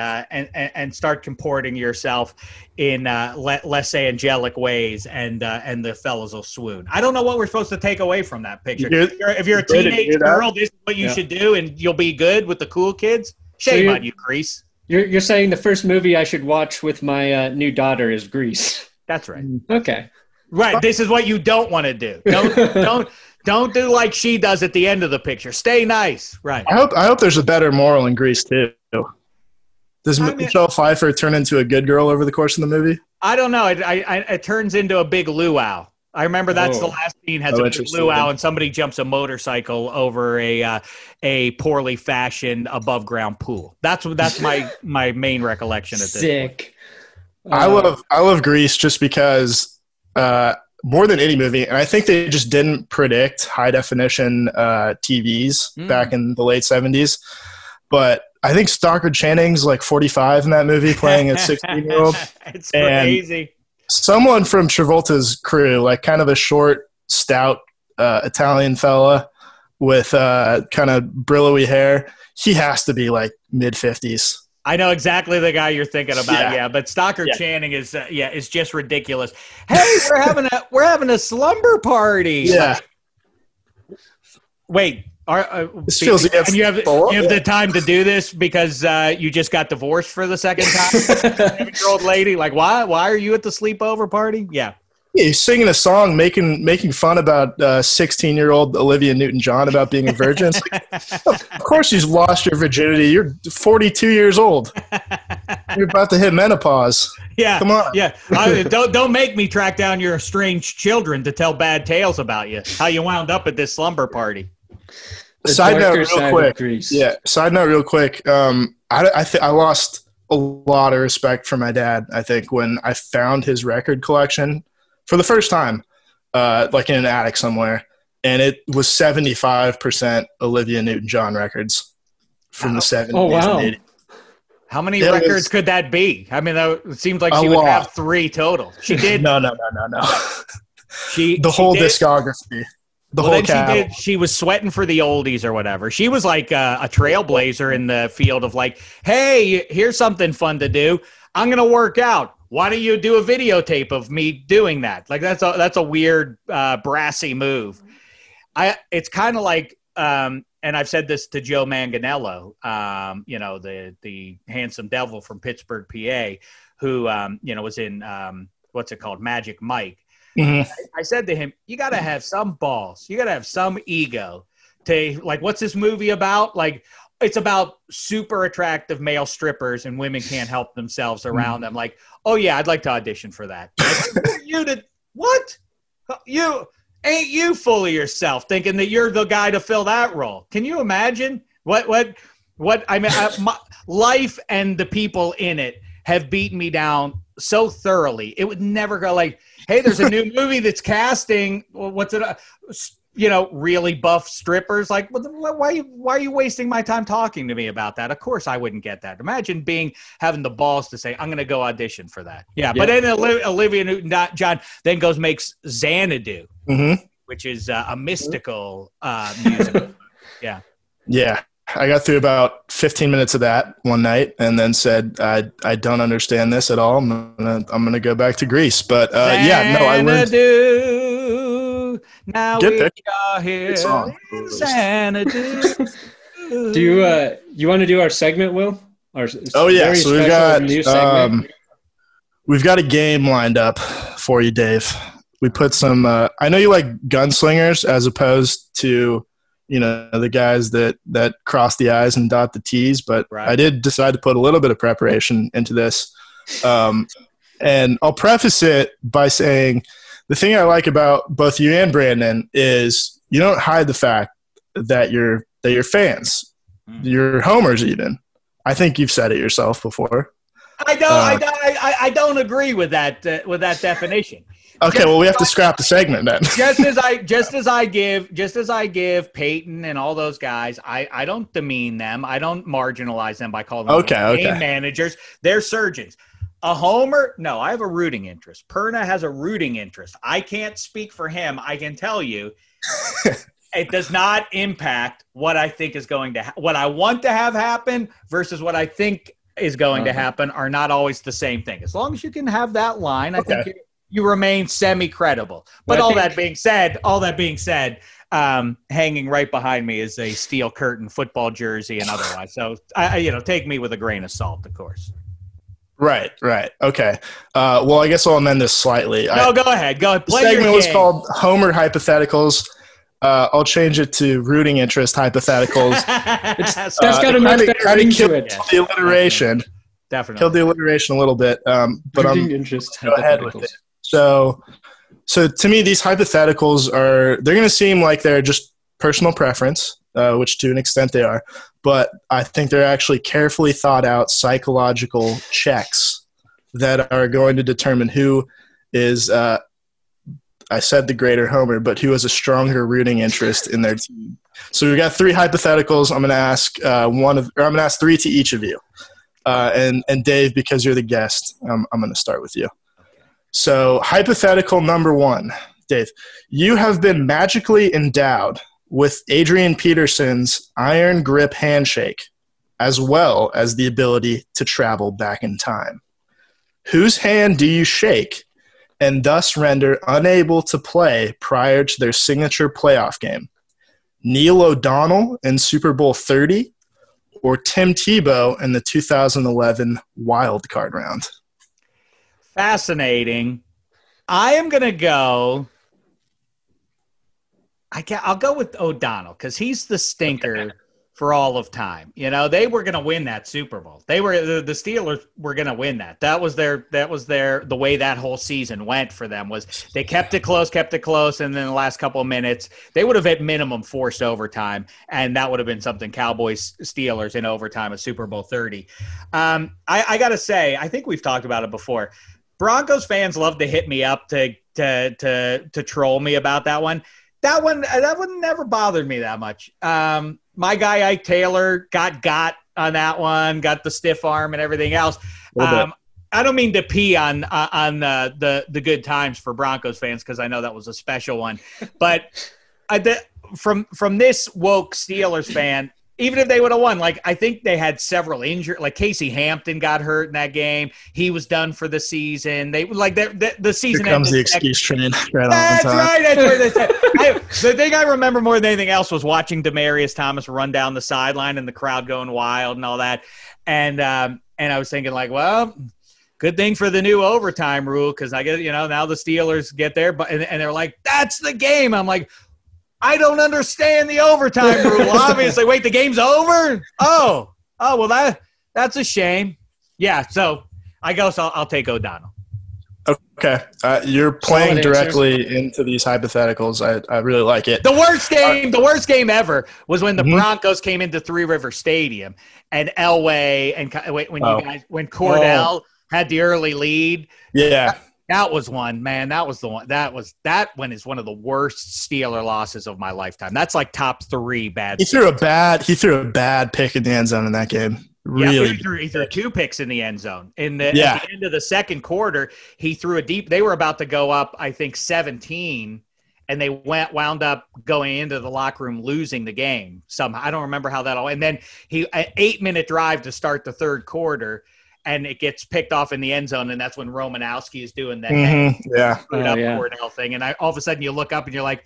start comporting yourself in less angelic ways and the fellas will swoon. I don't know what we're supposed to take away from that picture. If you're a teenage girl, this is what you should do, and you'll be good with the cool kids. Shame on you, Grease. You're saying the first movie I should watch with my new daughter is Grease. That's right. Okay. Right, this is what you don't want to do. Don't do like she does at the end of the picture. Stay nice, right? I hope there's a better moral in Grease too. Does Michelle Pfeiffer turn into a good girl over the course of the movie? I don't know. It turns into a big luau. I remember that's the last scene has a big luau, and somebody jumps a motorcycle over a poorly fashioned above ground pool. That's my main recollection at this. Sick. Point. I love Grease just because. More than any movie, and I think they just didn't predict high definition TVs back in the late 70s, but I think Stockard Channing's like 45 in that movie playing a 16-year-old. It's crazy. Someone from Travolta's crew, like kind of a short, stout Italian fella with kind of brillowy hair. He has to be like mid-50s. I know exactly the guy you're thinking about, yeah. But Stockard Channing is just ridiculous. Hey, we're having a slumber party. Yeah. Wait, you have the time to do this because you just got divorced for the second time. 7-year-old lady, like why are you at the sleepover party? Yeah. Yeah, he's singing a song, making fun about 16-year-old Olivia Newton-John about being a virgin. It's like, of course you've lost your virginity. You're 42 years old. You're about to hit menopause. Yeah. Come on. Yeah. Don't make me track down your estranged children to tell bad tales about you, how you wound up at this slumber party. Side note real quick. I lost a lot of respect for my dad, I think, when I found his record collection. For the first time, like in an attic somewhere. And it was 75% Olivia Newton-John records from the 70s. Oh, wow. And 80s. How many records could that be? I mean, it seems like she would have three total. She did. No. The whole discography. Then she was sweating for the oldies or whatever. She was like a trailblazer in the field of like, hey, here's something fun to do. I'm going to work out. Why don't you do a videotape of me doing that? Like that's a weird brassy move. It's kind of like, and I've said this to Joe Manganiello, the handsome devil from Pittsburgh, PA, who was in what's it called, Magic Mike. Mm-hmm. I said to him, you gotta have some balls, you gotta have some ego. To like, what's this movie about? Like. It's about super attractive male strippers and women can't help themselves around them. Like, oh yeah, I'd like to audition for that. Like, what? You ain't you full of yourself thinking that you're the guy to fill that role? Can you imagine what? I mean, my life and the people in it have beaten me down so thoroughly. It would never go like, hey, there's a new movie that's casting. What's it? Really buff strippers. Like, why are you wasting my time talking to me about that? Of course I wouldn't get that. Imagine having the balls to say, I'm going to go audition for that. Yeah. But then Olivia Newton-John then goes, makes Xanadu, which is a mystical musical. Yeah. Yeah. I got through about 15 minutes of that one night and then said, I don't understand this at all. I'm going to go back to Greece. But I learned. Now are here in Xanadu. Do you want to do our segment, Will? So we've got a game lined up for you, Dave. We put some I know you like gunslingers as opposed to the guys that cross the I's and dot the T's, but right. I did decide to put a little bit of preparation into this. And I'll preface it by saying the thing I like about both you and Brandon is you don't hide the fact that you're fans. You're homers even. I think you've said it yourself before. I don't agree with that definition. Okay, well we have to scrap the segment then. just as I give Peyton and all those guys, I don't demean them. I don't marginalize them by calling them game managers. They're surgeons. A homer? No, I have a rooting interest. Perna has a rooting interest. I can't speak for him. I can tell you it does not impact what I think is going to what I want to have happen versus what I think is going to happen are not always the same thing. As long as you can have that line, I think you remain semi-credible. But all that being said, hanging right behind me is a steel curtain football jersey and otherwise. So, take me with a grain of salt, of course. Right. Okay. Well, I guess I'll amend this slightly. Go ahead. Go ahead. Play the segment was called Homer Hypotheticals. I'll change it to Rooting Interest Hypotheticals. That's got a much better ring to it. The alliteration. Definitely. Killed the alliteration a little bit. But I'm going to go ahead with it. So to me, these hypotheticals they're going to seem like they're just personal preference, which to an extent they are. But I think they're actually carefully thought out psychological checks that are going to determine who is I said the greater Homer, but who has a stronger rooting interest in their team. So we've got three hypotheticals. I'm going to ask I'm going to ask three to each of you. And Dave, because you're the guest, I'm going to start with you. So hypothetical number one, Dave, you have been magically endowed with Adrian Peterson's iron grip handshake, as well as the ability to travel back in time. Whose hand do you shake and thus render unable to play prior to their signature playoff game? Neil O'Donnell in Super Bowl 30 or Tim Tebow in the 2011 wild card round? Fascinating. I am going to go I'll go with O'Donnell because he's the stinker for all of time. You know, they were going to win that Super Bowl. They were the Steelers were going to win that. That was their the way that whole season went for them was they kept it close, and then the last couple of minutes they would have at minimum forced overtime, and that would have been something Cowboys Steelers in overtime of Super Bowl 30. I got to say, I think we've talked about it before. Broncos fans love to hit me up to troll me about that one. That one never bothered me that much. My guy Ike Taylor got on that one, got the stiff arm and everything else. I don't mean to pee on the good times for Broncos fans because I know that was a special one. But from this woke Steelers fan, even if they would have won, like I think they had several injuries. Like Casey Hampton got hurt in that game; he was done for the season. They like the season. Here comes the excuse train. Right on that's time. Right. That's right. The thing I remember more than anything else was watching Demaryius Thomas run down the sideline and the crowd going wild and all that. And I was thinking like, well, good thing for the new overtime rule because I guess now the Steelers get there, but and they're like, that's the game. I'm like, I don't understand the overtime rule. Obviously, wait, the game's over? Oh, well, that's a shame. Yeah, so I guess I'll take O'Donnell. Okay, you're playing directly into these hypotheticals. I really like it. The worst game ever was when the Broncos came into Three River Stadium and Elway and when Cordell had the early lead. Yeah. That was one, man. That was the one. That one is one of the worst Steeler losses of my lifetime. That's like top three bad. He threw a bad pick in the end zone in that game. Really, yeah, he threw two picks in the end zone. At the end of the second quarter, he threw a deep. They were about to go up, I think 17, and they wound up going into the locker room losing the game somehow. I don't remember how that all. And then an 8-minute drive to start the third quarter. And it gets picked off in the end zone, and that's when Romanowski is doing that Cordell thing. And all of a sudden you look up and you're like,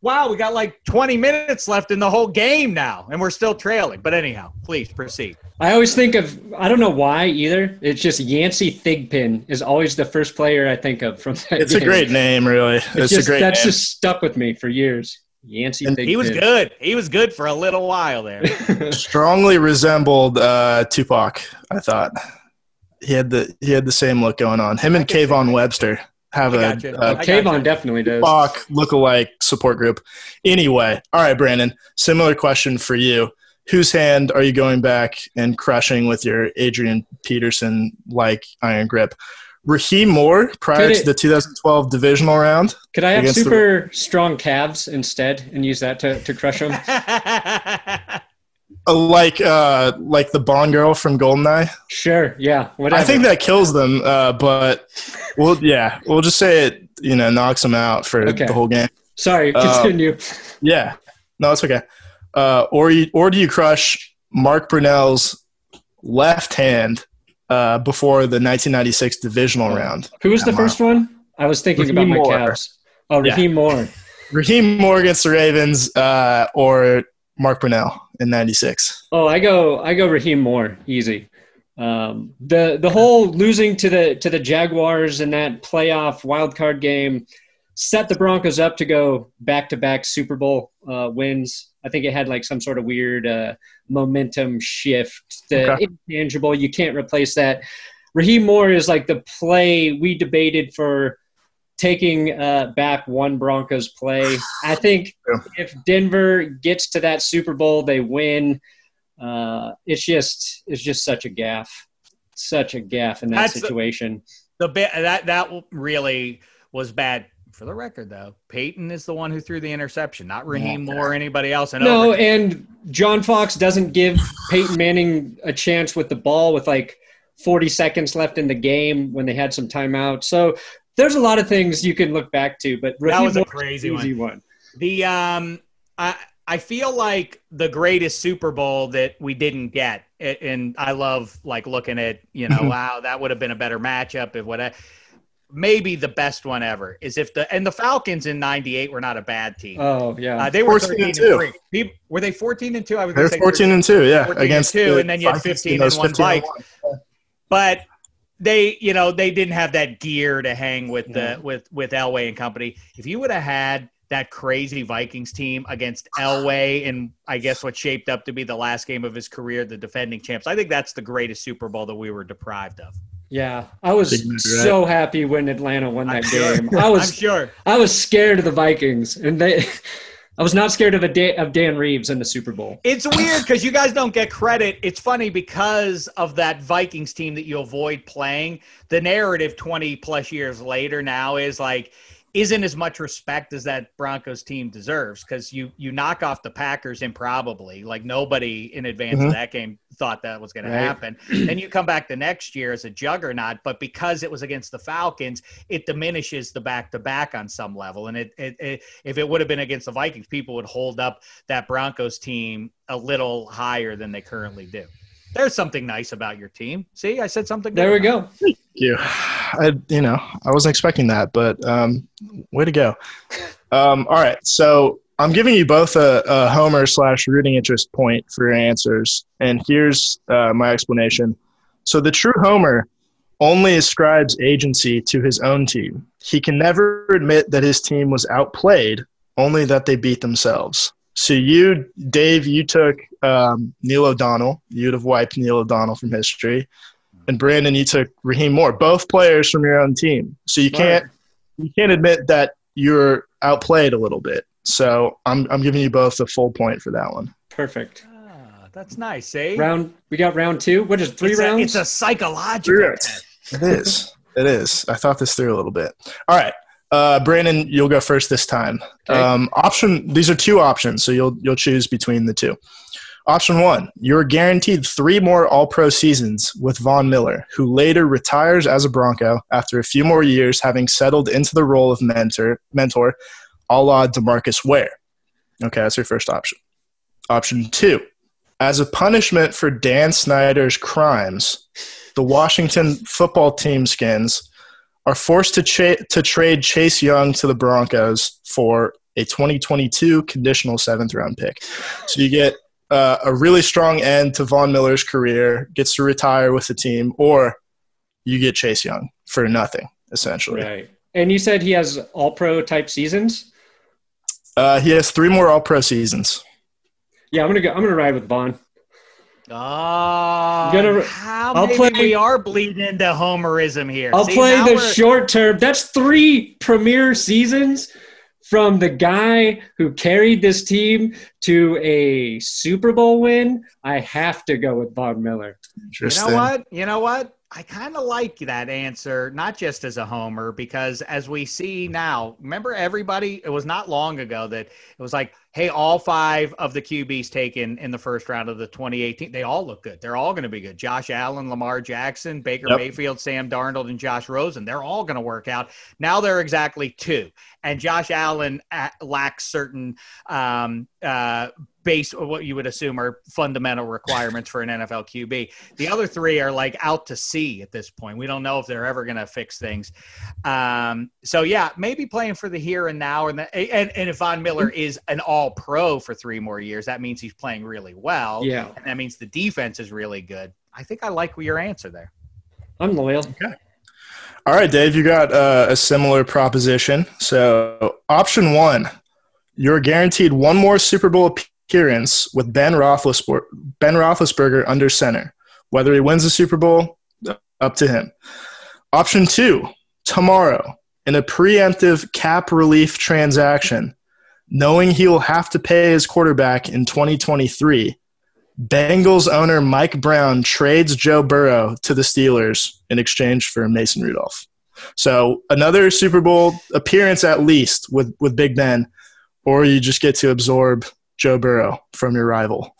wow, we got like 20 minutes left in the whole game now, and we're still trailing. But anyhow, please proceed. I always think of – I don't know why either. It's just Yancey Thigpen is always the first player I think of from that It's game. A great name, really. That's just stuck with me for years. Yancey Thigpen. He was good. He was good for a little while there. Strongly resembled Tupac, I thought. He had the same look going on. Him and Kayvon Webster have Kayvon definitely does. Tupac look-alike support group. Anyway, all right, Brandon, similar question for you. Whose hand are you going back and crushing with your Adrian Peterson-like iron grip? Raheem Moore to the 2012 divisional round? Could I have strong calves instead and use that to crush them? Like the Bond girl from GoldenEye. Sure, yeah. Whatever. I think that kills them, but we'll just say it. Knocks them out for the whole game. Sorry, continue. Yeah, no, it's okay. Or do you crush Mark Brunell's left hand before the 1996 divisional round? Who was the first one? I was thinking Raheem about Moore. My calves. Oh, Raheem Moore. Raheem Moore against the Ravens, or Mark Brunell in 96. Oh, I go Raheem Moore easy. The whole losing to the Jaguars in that playoff wild card game set the Broncos up to go back-to-back Super Bowl wins. I think it had like some sort of weird momentum shift. Intangible, you can't replace that. Raheem Moore is like the play we debated for taking back one Broncos play. I think if Denver gets to that Super Bowl, they win. It's just such a gaffe in that situation. That really was bad For the record, though, Peyton is the one who threw the interception, not Raheem Moore or anybody else. No, and John Fox doesn't give Peyton Manning a chance with the ball with like 40 seconds left in the game when they had some timeout. So there's a lot of things you can look back to, but Raheem Moore's a crazy one. The I feel like the greatest Super Bowl that we didn't get, and I love like looking at, you know, wow, that would have been a better matchup if whatever. Maybe the best one ever is if the Falcons in '98 were not a bad team. Oh yeah, they were 14-2. Were they 14-2? I was. They were 14-2. Yeah, 14 against and 2, and then you had 15-1 Vikes. But they, you know, they didn't have that gear to hang with with Elway and company. If you would have had that crazy Vikings team against Elway and I guess what shaped up to be the last game of his career, the defending champs, I think that's the greatest Super Bowl that we were deprived of. Yeah, I was so happy when Atlanta won that game. I was scared of the Vikings, and I was not scared of Dan Reeves in the Super Bowl. It's weird because you guys don't get credit. It's funny because of that Vikings team that you avoid playing. The narrative 20-plus years later now is like isn't as much respect as that Broncos team deserves because you knock off the Packers improbably. Like nobody in advance of that game thought that was going to happen. Then you come back the next year as a juggernaut, but because it was against the Falcons, it diminishes the back-to-back on some level. And it if it would have been against the Vikings, people would hold up that Broncos team a little higher than they currently do. There's something nice about your team. See, I said something. There we go. Thank you. I wasn't expecting that, but way to go. All right. So I'm giving you both a homer/rooting interest point for your answers. And here's my explanation. So the true homer only ascribes agency to his own team. He can never admit that his team was outplayed, only that they beat themselves. So you, Dave, you took Neil O'Donnell. You'd have wiped Neil O'Donnell from history. And Brandon, you took Raheem Moore, both players from your own team. So you can't admit that you're outplayed a little bit. So I'm giving you both a full point for that one. Perfect. Ah, that's nice, eh? We got round two. What is it, three rounds? It's a psychological test. It is. I thought this through a little bit. All right. Brandon, you'll go first this time. Okay. These are two options, so you'll choose between the two. Option one, you're guaranteed 3 more All-Pro seasons with Von Miller, who later retires as a Bronco after a few more years having settled into the role of mentor a la DeMarcus Ware. Okay, that's your first option. Option two, as a punishment for Dan Snyder's crimes, the Washington football team skins are forced to trade Chase Young to the Broncos for a 2022 conditional 7th-round pick. So you get a really strong end to Von Miller's career, gets to retire with the team, or you get Chase Young for nothing, essentially. Right. And you said he has all-pro type seasons? He has 3 more all-pro seasons. Yeah, I'm gonna ride with Von. We are bleeding into homerism here. Short term. That's 3 premier seasons from the guy who carried this team to a Super Bowl win. I have to go with Von Miller. Interesting. You know what? I kind of like that answer, not just as a homer, because as we see now, remember everybody, it was not long ago that it was like, hey, all 5 of the QBs taken in the first round of the 2018, they all look good. They're all going to be good. Josh Allen, Lamar Jackson, Baker Mayfield, Sam Darnold, and Josh Rosen, they're all going to work out. Now they're exactly 2. And Josh Allen lacks certain based on what you would assume are fundamental requirements for an NFL QB. The other 3 are like out to sea at this point. We don't know if they're ever going to fix things. So yeah, maybe playing for the here and now. And if Von Miller is an all-pro for 3 more years, that means he's playing really well. Yeah. And that means the defense is really good. I think I like your answer there. I'm loyal. Okay. All right, Dave, you got a similar proposition. So option one, you're guaranteed 1 more Super Bowl appearance with Ben Roethlisberger under center. Whether he wins the Super Bowl, up to him. Option two, tomorrow, in a preemptive cap relief transaction, knowing he will have to pay his quarterback in 2023, Bengals owner Mike Brown trades Joe Burrow to the Steelers in exchange for Mason Rudolph. So another Super Bowl appearance at least with Big Ben, or you just get to absorb Joe Burrow from your rival.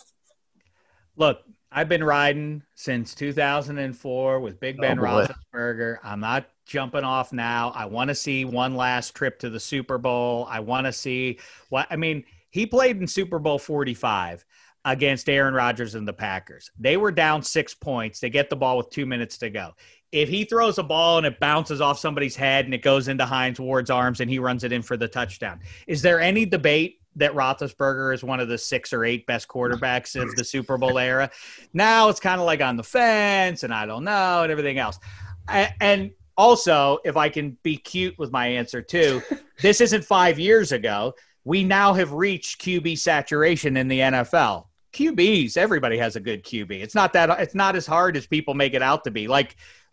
Look, I've been riding since 2004 with Big Ben Roethlisberger. I'm not jumping off now. I want to see one last trip to the Super Bowl. I want to see what – I mean, he played in Super Bowl 45 against Aaron Rodgers and the Packers. They were down 6 points. They get the ball with 2 minutes to go. If he throws a ball and it bounces off somebody's head and it goes into Hines Ward's arms and he runs it in for the touchdown, is there any debate that Roethlisberger is one of the 6 or 8 best quarterbacks of the Super Bowl era? Now it's kind of like on the fence and I don't know and everything else. And also, if I can be cute with my answer too, this isn't 5 years ago. We now have reached QB saturation in the NFL. QBs, everybody has a good QB. It's not as hard as people make it out to be.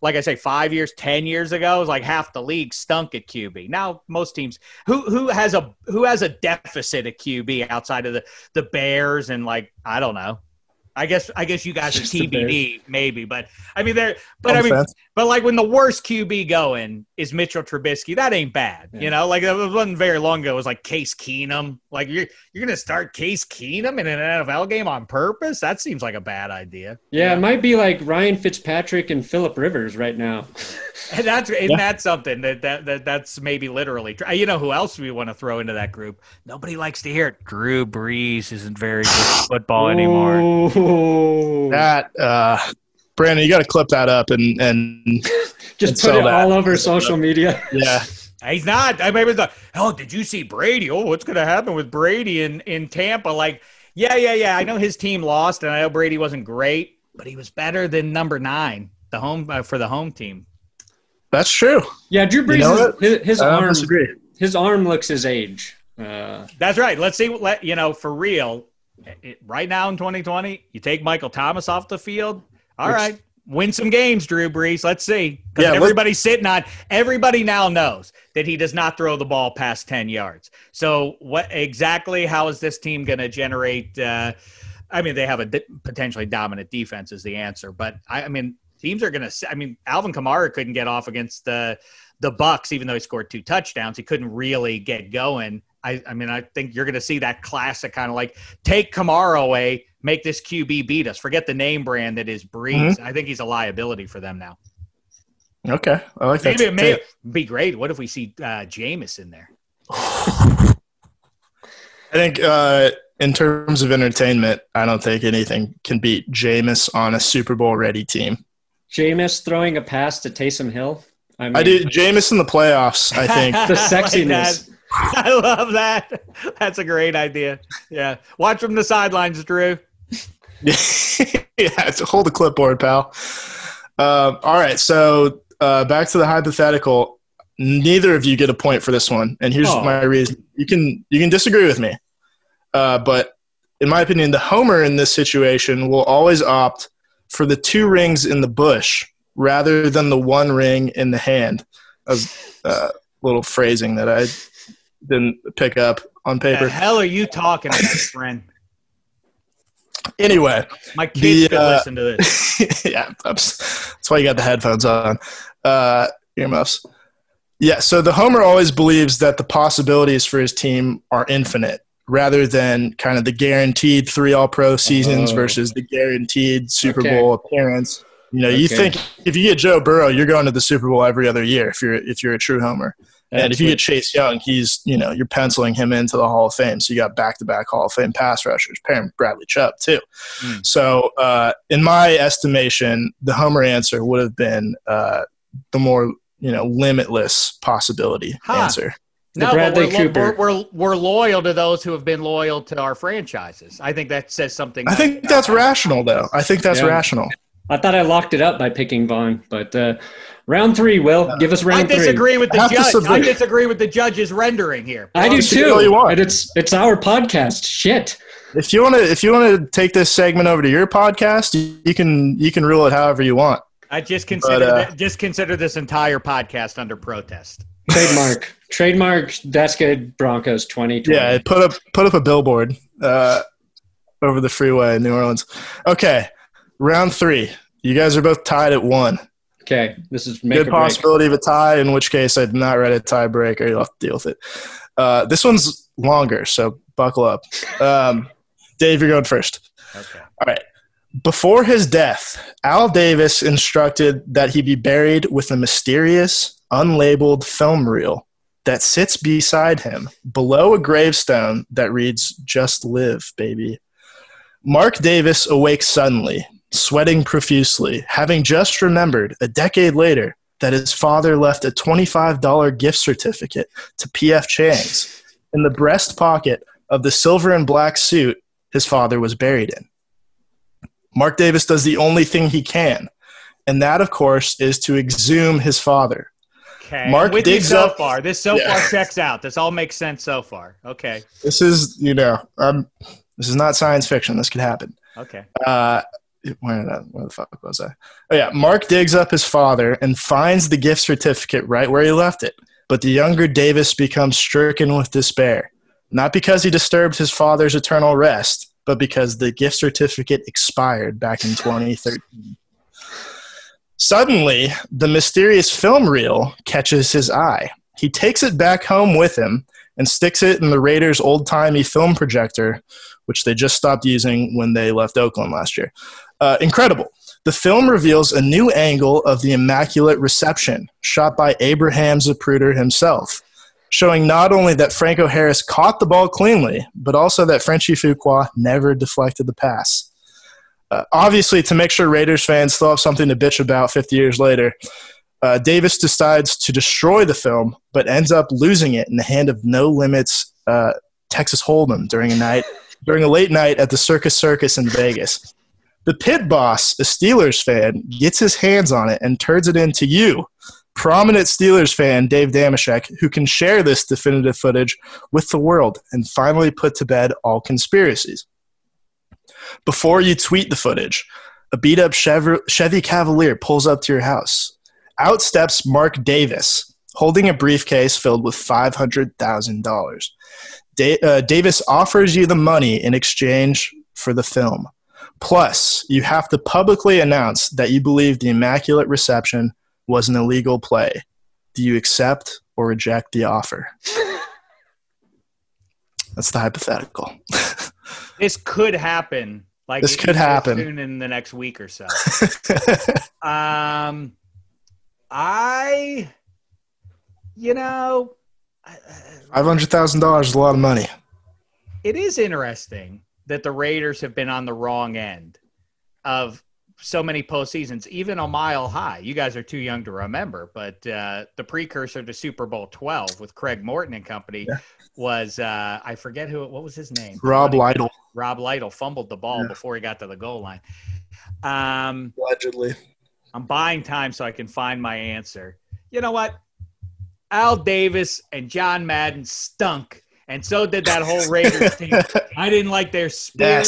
Like I say, 5 years, 10 years ago, it was like half the league stunk at QB. Now most teams who has a deficit at QB outside of the Bears and like I don't know. I guess you guys are TBD maybe, but I mean but like when the worst QB going is Mitchell Trubisky, that ain't bad, yeah. You know. Like it wasn't very long ago. It was like Case Keenum. Like you're gonna start Case Keenum in an NFL game on purpose? That seems like a bad idea. Yeah, it might be like Ryan Fitzpatrick and Phillip Rivers right now. And that's something that's maybe literally. You know who else we want to throw into that group? Nobody likes to hear it. Drew Brees isn't very good at football anymore. That Brandon, you got to clip that up and just put it all over social media. Yeah, he's not. I mean, it's like, oh, did you see Brady? Oh, what's going to happen with Brady in Tampa? Like, yeah. I know his team lost, and I know Brady wasn't great, but he was better than number 9, the home for the home team. That's true. Yeah, Drew Brees, his arm looks his age. That's right. Let's see. You know, for real. Right now in 2020, you take Michael Thomas off the field. All right. Win some games, Drew Brees. Let's see. Because everybody now knows that he does not throw the ball past 10 yards. So how is this team going to generate they have a potentially dominant defense is the answer. But, teams are going to – Alvin Kamara couldn't get off against the Bucs, even though he scored 2 touchdowns. He couldn't really get going. I think you're going to see that classic kind of like take Kamara away, make this QB beat us. Forget the name brand that is Brees. Mm-hmm. I think he's a liability for them now. Okay. I like that. Maybe it may be great. What if we see Jameis in there? I think in terms of entertainment, I don't think anything can beat Jameis on a Super Bowl-ready team. Jameis throwing a pass to Taysom Hill? I do. Jameis in the playoffs, I think. The sexiness. Like I love that. That's a great idea. Yeah. Watch from the sidelines, Drew. Yeah. Hold the clipboard, pal. All right. So back to the hypothetical. Neither of you get a point for this one. And here's my reason. You can disagree with me. But in my opinion, the homer in this situation will always opt for the 2 rings in the bush rather than the 1 ring in the hand. A little phrasing that I – didn't pick up on paper. The hell are you talking about, friend? Anyway. My kids could listen to this. Yeah, that's why you got the headphones on. Earmuffs. Yeah, so the homer always believes that the possibilities for his team are infinite rather than kind of the guaranteed 3 all-pro seasons versus the guaranteed Super Bowl appearance. You know, you think if you get Joe Burrow, you're going to the Super Bowl every other year if you're a true homer. And if you get Chase Young, you're penciling him into the Hall of Fame. So you got back-to-back Hall of Fame pass rushers, pairing with Bradley Chubb too. Mm. So in my estimation, the homer answer would have been the more limitless possibility answer. No, but we're loyal to those who have been loyal to our franchises. I think that says something. I think that's rational, though. I think that's rational. I thought I locked it up by picking Vaughn, but round 3, Will. Give us round 3. I disagree with the judge. I disagree with the judge's rendering here. I do too. All you want. And it's our podcast. Shit. If you want to take this segment over to your podcast, you can rule it however you want. I just consider this entire podcast under protest. Trademark. That's good. Broncos 2020. Yeah, put up a billboard over the freeway in New Orleans. Okay. Round 3. You guys are both tied at 1. Okay, this is make good possibility break. Of a tie, in which case I did not read a tiebreaker. You'll have to deal with it. This one's longer, so buckle up. Dave, you're going first. Okay. All right. Before his death, Al Davis instructed that he be buried with a mysterious, unlabeled film reel that sits beside him below a gravestone that reads, "Just live, baby." Mark Davis awakes suddenly, sweating profusely, having just remembered a decade later that his father left a $25 gift certificate to P.F. Chang's in the breast pocket of the silver and black suit his father was buried in. Mark Davis does the only thing he can, and that, of course, is to exhume his father. Okay. Mark digs up. This so far checks out. This all makes sense so far. Okay. This is, this is not science fiction. This could happen. Okay. Where the fuck was I? Oh, yeah. Mark digs up his father and finds the gift certificate right where he left it. But the younger Davis becomes stricken with despair, not because he disturbed his father's eternal rest, but because the gift certificate expired back in 2013. Suddenly, the mysterious film reel catches his eye. He takes it back home with him and sticks it in the Raiders' old-timey film projector, which they just stopped using when they left Oakland last year. Incredible. The film reveals a new angle of the Immaculate Reception, shot by Abraham Zapruder himself, showing not only that Franco Harris caught the ball cleanly, but also that Frenchie Fuqua never deflected the pass. Obviously, to make sure Raiders fans still have something to bitch about 50 years later, Davis decides to destroy the film, but ends up losing it in the hand of No Limits Texas Hold'em during a late night at the Circus Circus in Vegas. The pit boss, a Steelers fan, gets his hands on it and turns it into you, prominent Steelers fan Dave Dameshek, who can share this definitive footage with the world and finally put to bed all conspiracies. Before you tweet the footage, a beat-up Chevy Cavalier pulls up to your house. Out steps Mark Davis, holding a briefcase filled with $500,000. Davis offers you the money in exchange for the film. Plus, you have to publicly announce that you believe the Immaculate Reception was an illegal play. Do you accept or reject the offer? That's the hypothetical. This could happen. This could happen. Soon in the next week or so. $500,000 is a lot of money. It is interesting that the Raiders have been on the wrong end of so many postseasons, even a mile high. You guys are too young to remember, but the precursor to Super Bowl 12 with Craig Morton and company was, I forget what was his name? Rob Lidle. Rob Lidle fumbled the ball before he got to the goal line. Allegedly. I'm buying time so I can find my answer. You know what? Al Davis and John Madden stunk, and so did that whole Raiders team. I didn't like their spirit,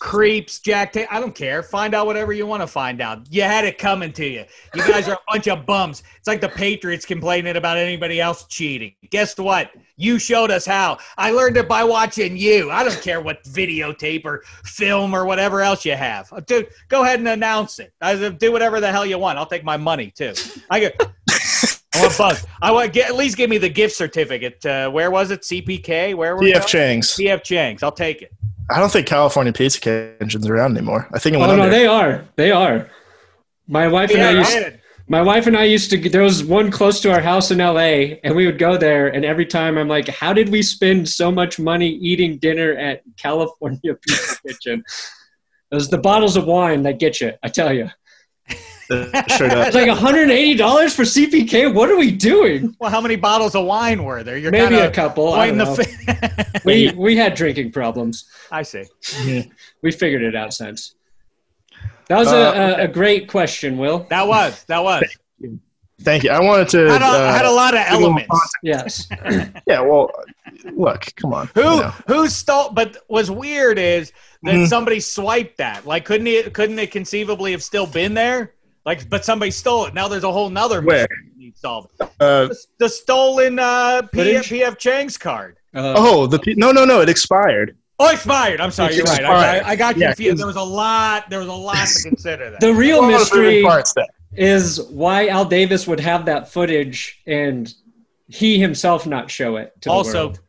creeps, I don't care. Find out whatever you want to find out. You had it coming to you. You guys are a bunch of bums. It's like the Patriots complaining about anybody else cheating. Guess what? You showed us how. I learned it by watching you. I don't care what videotape or film or whatever else you have. Dude, go ahead and announce it. Do whatever the hell you want. I'll take my money, too. I want bucks. At least give me the gift certificate. Where was it? CPK? Where were P.F. Chang's. P.F. Chang's. I'll take it. I don't think California Pizza Kitchen's around anymore. I think it went under. Oh, no, they are. They are. My wife and I used to – there was one close to our house in L.A., and we would go there, and every time I'm like, how did we spend so much money eating dinner at California Pizza Kitchen? It was the bottles of wine that get you, I tell you. Sure does. It's like $180 for CPK. What are we doing? Well, how many bottles of wine were there? You're maybe a couple. I don't know. We had drinking problems. I see. Yeah. We figured it out since. That was a great question, Will. That was. Thank you. I wanted to. I had a lot of elements. Yes. Yeah. Well, look. Come on. Who stole? But what's weird is that somebody swiped that. Like, couldn't it conceivably have still been there? Like, but somebody stole it. Now there's a whole nother mystery you need to solve. The stolen P.F. Chang's card. No! It expired. Oh, expired. I'm sorry. You're right. I got confused. There was a lot to consider. There. The real mystery. is why Al Davis would have that footage and he himself not show it to the world.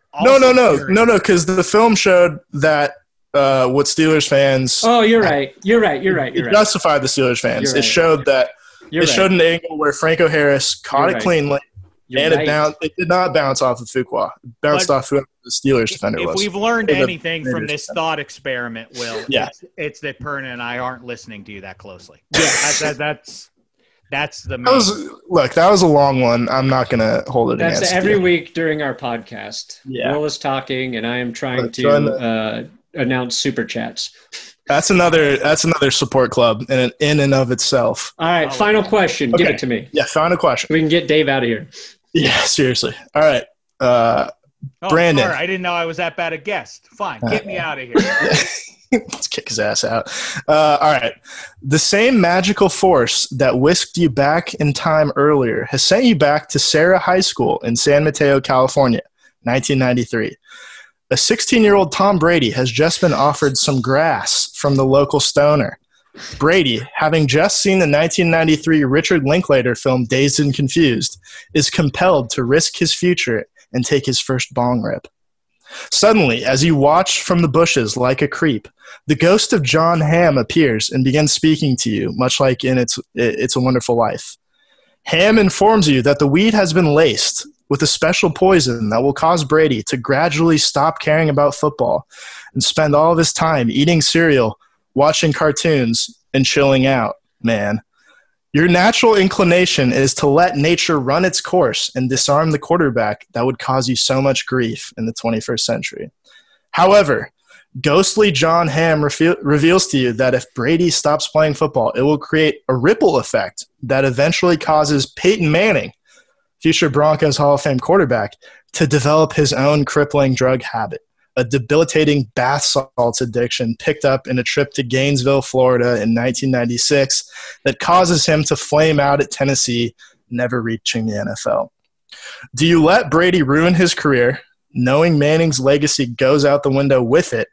No, because the film showed that what Steelers fans... Oh, you're right. It justified the Steelers fans. Right. It showed that showed an angle where Franco Harris caught it cleanly. It did not bounce off of Fuqua. It bounced off whoever the Steelers defender was. If we've learned anything from this thought experiment, Will, it's that Perna and I aren't listening to you that closely. Yeah, that's the main. That was a long one. I'm not going to hold it against you. That's every week during our podcast. Yeah. Will is talking, and I am trying to announce super chats. That's another support club in and of itself. All right, final question. Okay. Give it to me. Yeah, final question. We can get Dave out of here. Yeah, seriously. All right, Brandon. Sorry. I didn't know I was that bad a guest. Fine, get me out of here. Let's kick his ass out. All right. The same magical force that whisked you back in time earlier has sent you back to Serra High School in San Mateo, California, 1993. A 16-year-old Tom Brady has just been offered some grass from the local stoner. Brady, having just seen the 1993 Richard Linklater film Dazed and Confused, is compelled to risk his future and take his first bong rip. Suddenly, as you watch from the bushes like a creep, the ghost of John Hamm appears and begins speaking to you, much like in It's a Wonderful Life. Hamm informs you that the weed has been laced with a special poison that will cause Brady to gradually stop caring about football and spend all of his time eating cereal, watching cartoons, and chilling out, man. Your natural inclination is to let nature run its course and disarm the quarterback that would cause you so much grief in the 21st century. However, ghostly John Hamm reveals to you that if Brady stops playing football, it will create a ripple effect that eventually causes Peyton Manning, future Broncos Hall of Fame quarterback, to develop his own crippling drug habit, a debilitating bath salts addiction picked up in a trip to Gainesville, Florida in 1996 that causes him to flame out at Tennessee, never reaching the NFL. Do you let Brady ruin his career, knowing Manning's legacy goes out the window with it,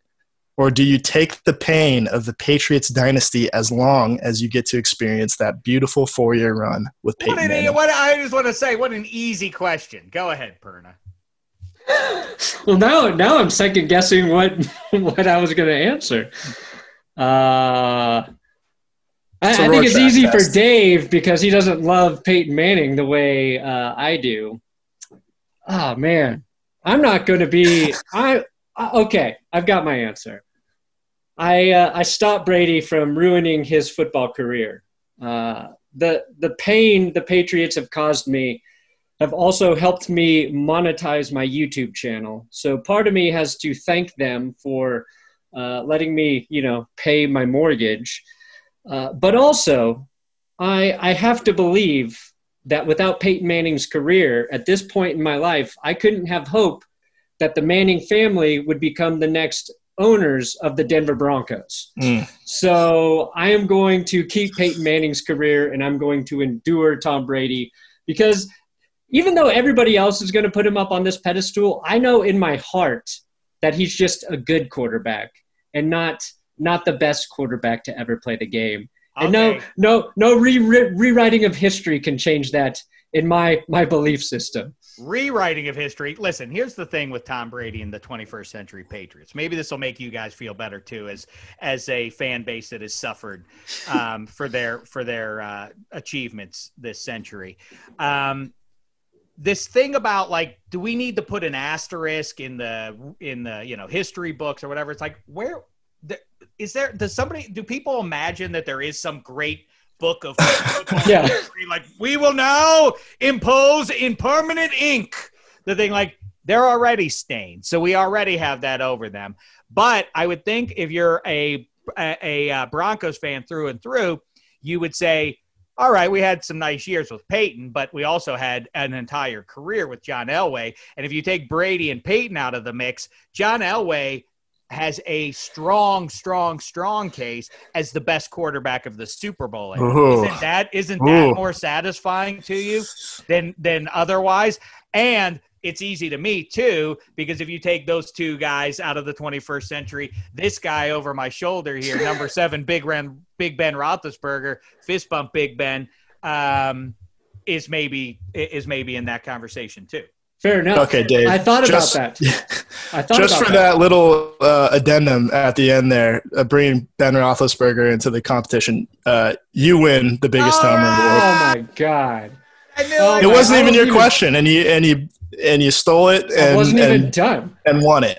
or do you take the pain of the Patriots dynasty as long as you get to experience that beautiful four-year run with Peyton Manning? I just want to say, what an easy question. Go ahead, Perna. Well, now I'm second-guessing what I was going to answer. I think it's easy for Dave because he doesn't love Peyton Manning the way I do. Oh, man. I'm not going to be – okay, I've got my answer. I stopped Brady from ruining his football career. The pain the Patriots have caused me have also helped me monetize my YouTube channel. So part of me has to thank them for letting me, pay my mortgage. But also, I have to believe that without Peyton Manning's career, at this point in my life, I couldn't have hope that the Manning family would become the next owners of the Denver Broncos. Mm. So I am going to keep Peyton Manning's career, and I'm going to endure Tom Brady, because even though everybody else is going to put him up on this pedestal, I know in my heart that he's just a good quarterback and not the best quarterback to ever play the game. Okay. And no rewriting of history can change that in my belief system. Rewriting of history. Listen, here's the thing with Tom Brady and the 21st century Patriots. Maybe this will make you guys feel better too, as a fan base that has suffered for their achievements this century. This thing about do we need to put an asterisk in the history books or whatever? It's like, where is there? Do people imagine that there is some great book of football history? We will now impose in permanent ink the thing. They're already stained, so we already have that over them. But I would think if you're a Broncos fan through and through, you would say, all right, we had some nice years with Peyton, but we also had an entire career with John Elway. And if you take Brady and Peyton out of the mix, John Elway has a strong case as the best quarterback of the Super Bowl. Isn't that more satisfying to you than otherwise? And it's easy to me too, because if you take those two guys out of the 21st century, this guy over my shoulder here, number 7, Big Ben Roethlisberger, fist bump Big Ben, is maybe in that conversation too. Fair enough. Okay, Dave. I thought about that. That little addendum at the end there, bringing Ben Roethlisberger into the competition, you win the biggest time reward. Oh my God! It wasn't even your question, and you stole it. And I wasn't even done. And won it.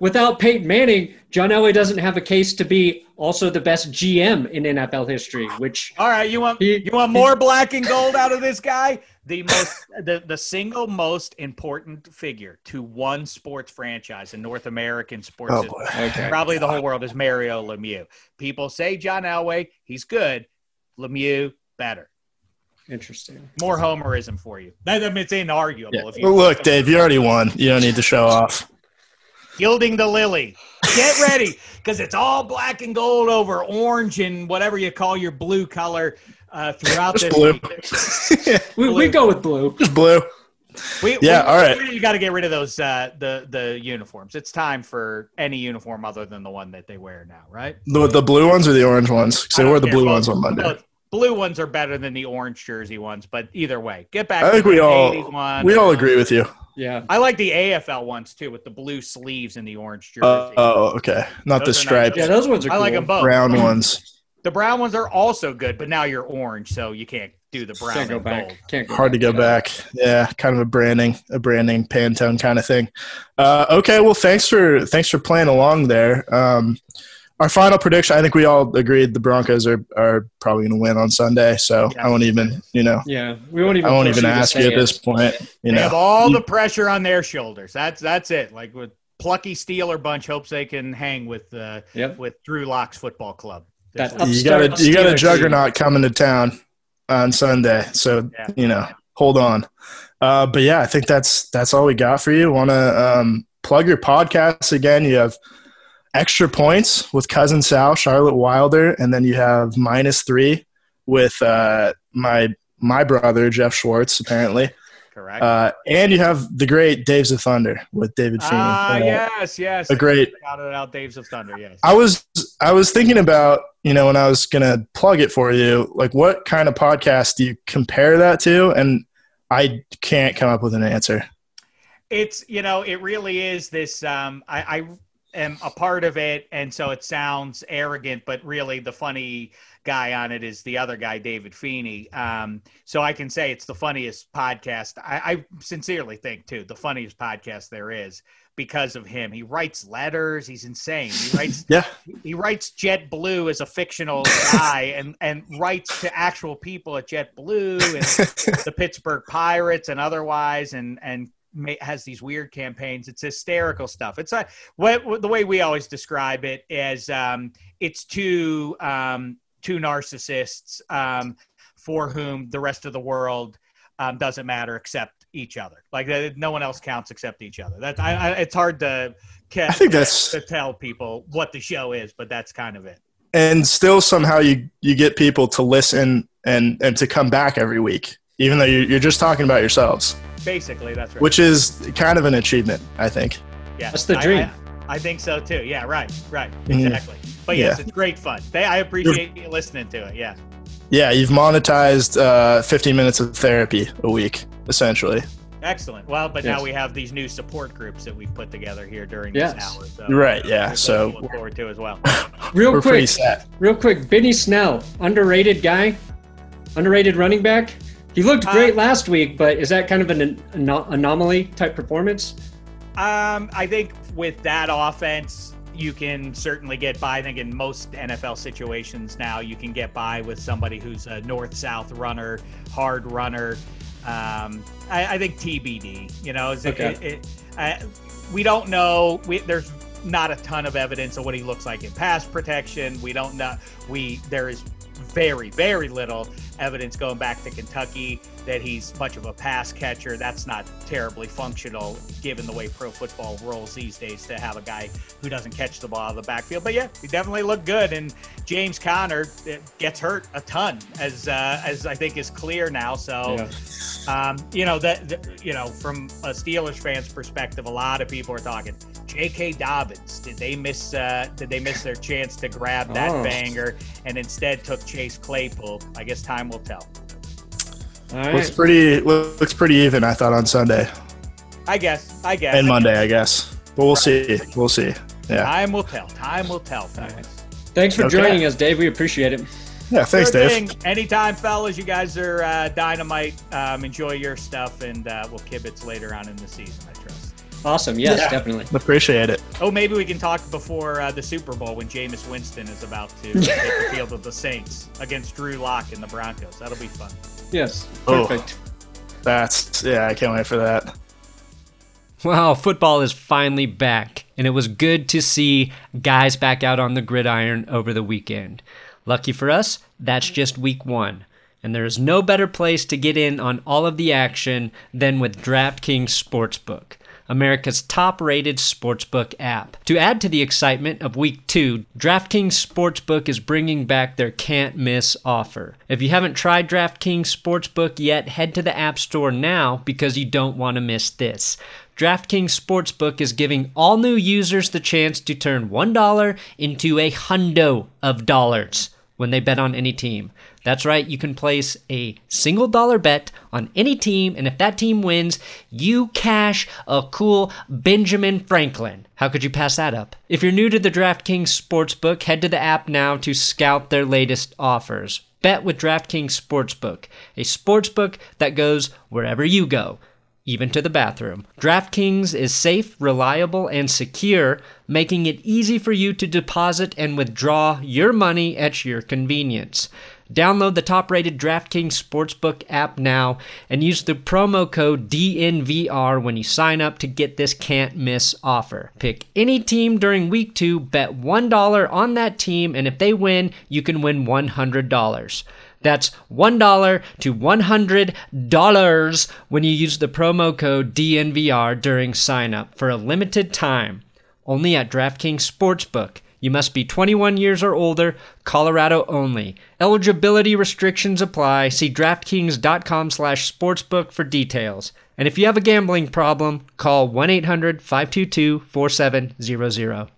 Without Peyton Manning, John Elway doesn't have a case to be also the best GM in NFL history. Which all right, you want more black and gold out of this guy? The single most important figure to one sports franchise in North American sports, probably the whole world, is Mario Lemieux. People say John Elway, he's good. Lemieux, better. Interesting. More homerism for you. I mean, it's inarguable. Yeah. Look, Dave, you already won. You don't need to show off. Gilding the lily. Get ready, because it's all black and gold over orange and whatever you call your blue color throughout this. Blue. We go with blue. Just blue. All right. You got to get rid of those the uniforms. It's time for any uniform other than the one that they wear now, right? The blue ones or the orange ones? Because they wore the blue ones on Monday. Both. Blue ones are better than the orange jersey ones, but either way, get back. I think we all agree with you. Yeah, I like the AFL ones too, with the blue sleeves and the orange jersey. Okay, not those the stripes. Yeah, those ones are. I cool. Like them both. Brown ones. The brown ones are also good, but now you're orange, so you can't do the brown. Can't go back. Gold. Can't go hard back to go back. Yeah, kind of a branding Pantone kind of thing. Okay, well, thanks for playing along there. Our final prediction, I think we all agreed the Broncos are probably going to win on Sunday, so yeah. I won't even, Yeah, I won't even ask you at this point. They have all the pressure on their shoulders. That's it. Like with plucky Steeler bunch hopes they can hang with Drew Locke's football club. You got a juggernaut coming to town on Sunday, so hold on. But yeah, I think that's all we got for you. Want to plug your podcast again? You have Extra Points with Cousin Sal, Charlotte Wilder, and then you have -3 with my brother, Jeff Schwartz, apparently. Correct. And you have the great Daves of Thunder with David Feeney. Yes. Shout it out, Daves of Thunder, yes. I was thinking about, when I was going to plug it for you, like what kind of podcast do you compare that to? And I can't come up with an answer. It's, it really is this I am a part of it, and so it sounds arrogant, but really the funny guy on it is the other guy, David Feeney. So I can say it's the funniest podcast. I sincerely think, too, the funniest podcast there is because of him. He writes letters. He's insane. He writes He writes JetBlue as a fictional guy and writes to actual people at JetBlue and the Pittsburgh Pirates and otherwise, and has these weird campaigns. It's hysterical stuff. It's the way we always describe it as it's two narcissists for whom the rest of the world doesn't matter except each other. Like no one else counts except each other. That it's hard to tell people what the show is, but that's kind of it. And still somehow you get people to listen and to come back every week, even though you're just talking about yourselves. Basically, that's right. Which is kind of an achievement, I think. Yeah, that's the dream. I think so too. Yeah, right, exactly. Mm-hmm. But yes, it's great fun. I appreciate you listening to it. Yeah. Yeah, you've monetized 50 minutes of therapy a week, essentially. Excellent. Well, but now we have these new support groups that we've put together here during this hour. So so look forward to as well. Real quick, Benny Snell, underrated running back. He looked great last week, but is that kind of an anomaly type performance? I think with that offense, you can certainly get by. I think in most NFL situations now, you can get by with somebody who's a north-south runner, hard runner. I think TBD, we don't know. There's not a ton of evidence of what he looks like in pass protection. We don't know. There is very, very little evidence going back to Kentucky that he's much of a pass catcher. That's not terribly functional given the way pro football rolls these days to have a guy who doesn't catch the ball out of the backfield. But yeah, he definitely looked good. And James Conner gets hurt a ton, as I think is clear now. So, from a Steelers fan's perspective, a lot of people are talking. J.K. Dobbins, did they miss their chance to grab that banger and instead took Chase Claypool? I guess time will tell. All right. Looks pretty even, I thought, on Sunday. I guess. And Monday, I guess. But we'll see. We'll see. Yeah. Time will tell. Time will tell, fellas. Thanks for joining us, Dave. We appreciate it. Yeah, thanks, Dave. Anytime, fellas. You guys are dynamite. Enjoy your stuff, and we'll kibitz later on in the season, I trust. Awesome. Yes, definitely. Appreciate it. Oh, maybe we can talk before the Super Bowl when Jameis Winston is about to take the field of the Saints against Drew Locke and the Broncos. That'll be fun. Yes. Perfect. Oh, I can't wait for that. Well, football is finally back, and it was good to see guys back out on the gridiron over the weekend. Lucky for us, that's just week 1, and there is no better place to get in on all of the action than with DraftKings Sportsbook, America's top-rated sportsbook app. To add to the excitement of Week 2, DraftKings Sportsbook is bringing back their can't-miss offer. If you haven't tried DraftKings Sportsbook yet, head to the App Store now because you don't want to miss this. DraftKings Sportsbook is giving all new users the chance to turn $1 into $100 when they bet on any team. That's right, you can place a $1 bet on any team, and if that team wins, you cash a cool Benjamin Franklin. How could you pass that up? If you're new to the DraftKings Sportsbook, head to the app now to scout their latest offers. Bet with DraftKings Sportsbook, a sportsbook that goes wherever you go, even to the bathroom. DraftKings is safe, reliable, and secure, making it easy for you to deposit and withdraw your money at your convenience. Download the top-rated DraftKings Sportsbook app now and use the promo code DNVR when you sign up to get this can't-miss offer. Pick any team during Week 2, bet $1 on that team, and if they win, you can win $100. That's $1 to $100 when you use the promo code DNVR during sign-up for a limited time, only at DraftKings Sportsbook. You must be 21 years or older, Colorado only. Eligibility restrictions apply. See DraftKings.com/sportsbook for details. And if you have a gambling problem, call 1-800-522-4700.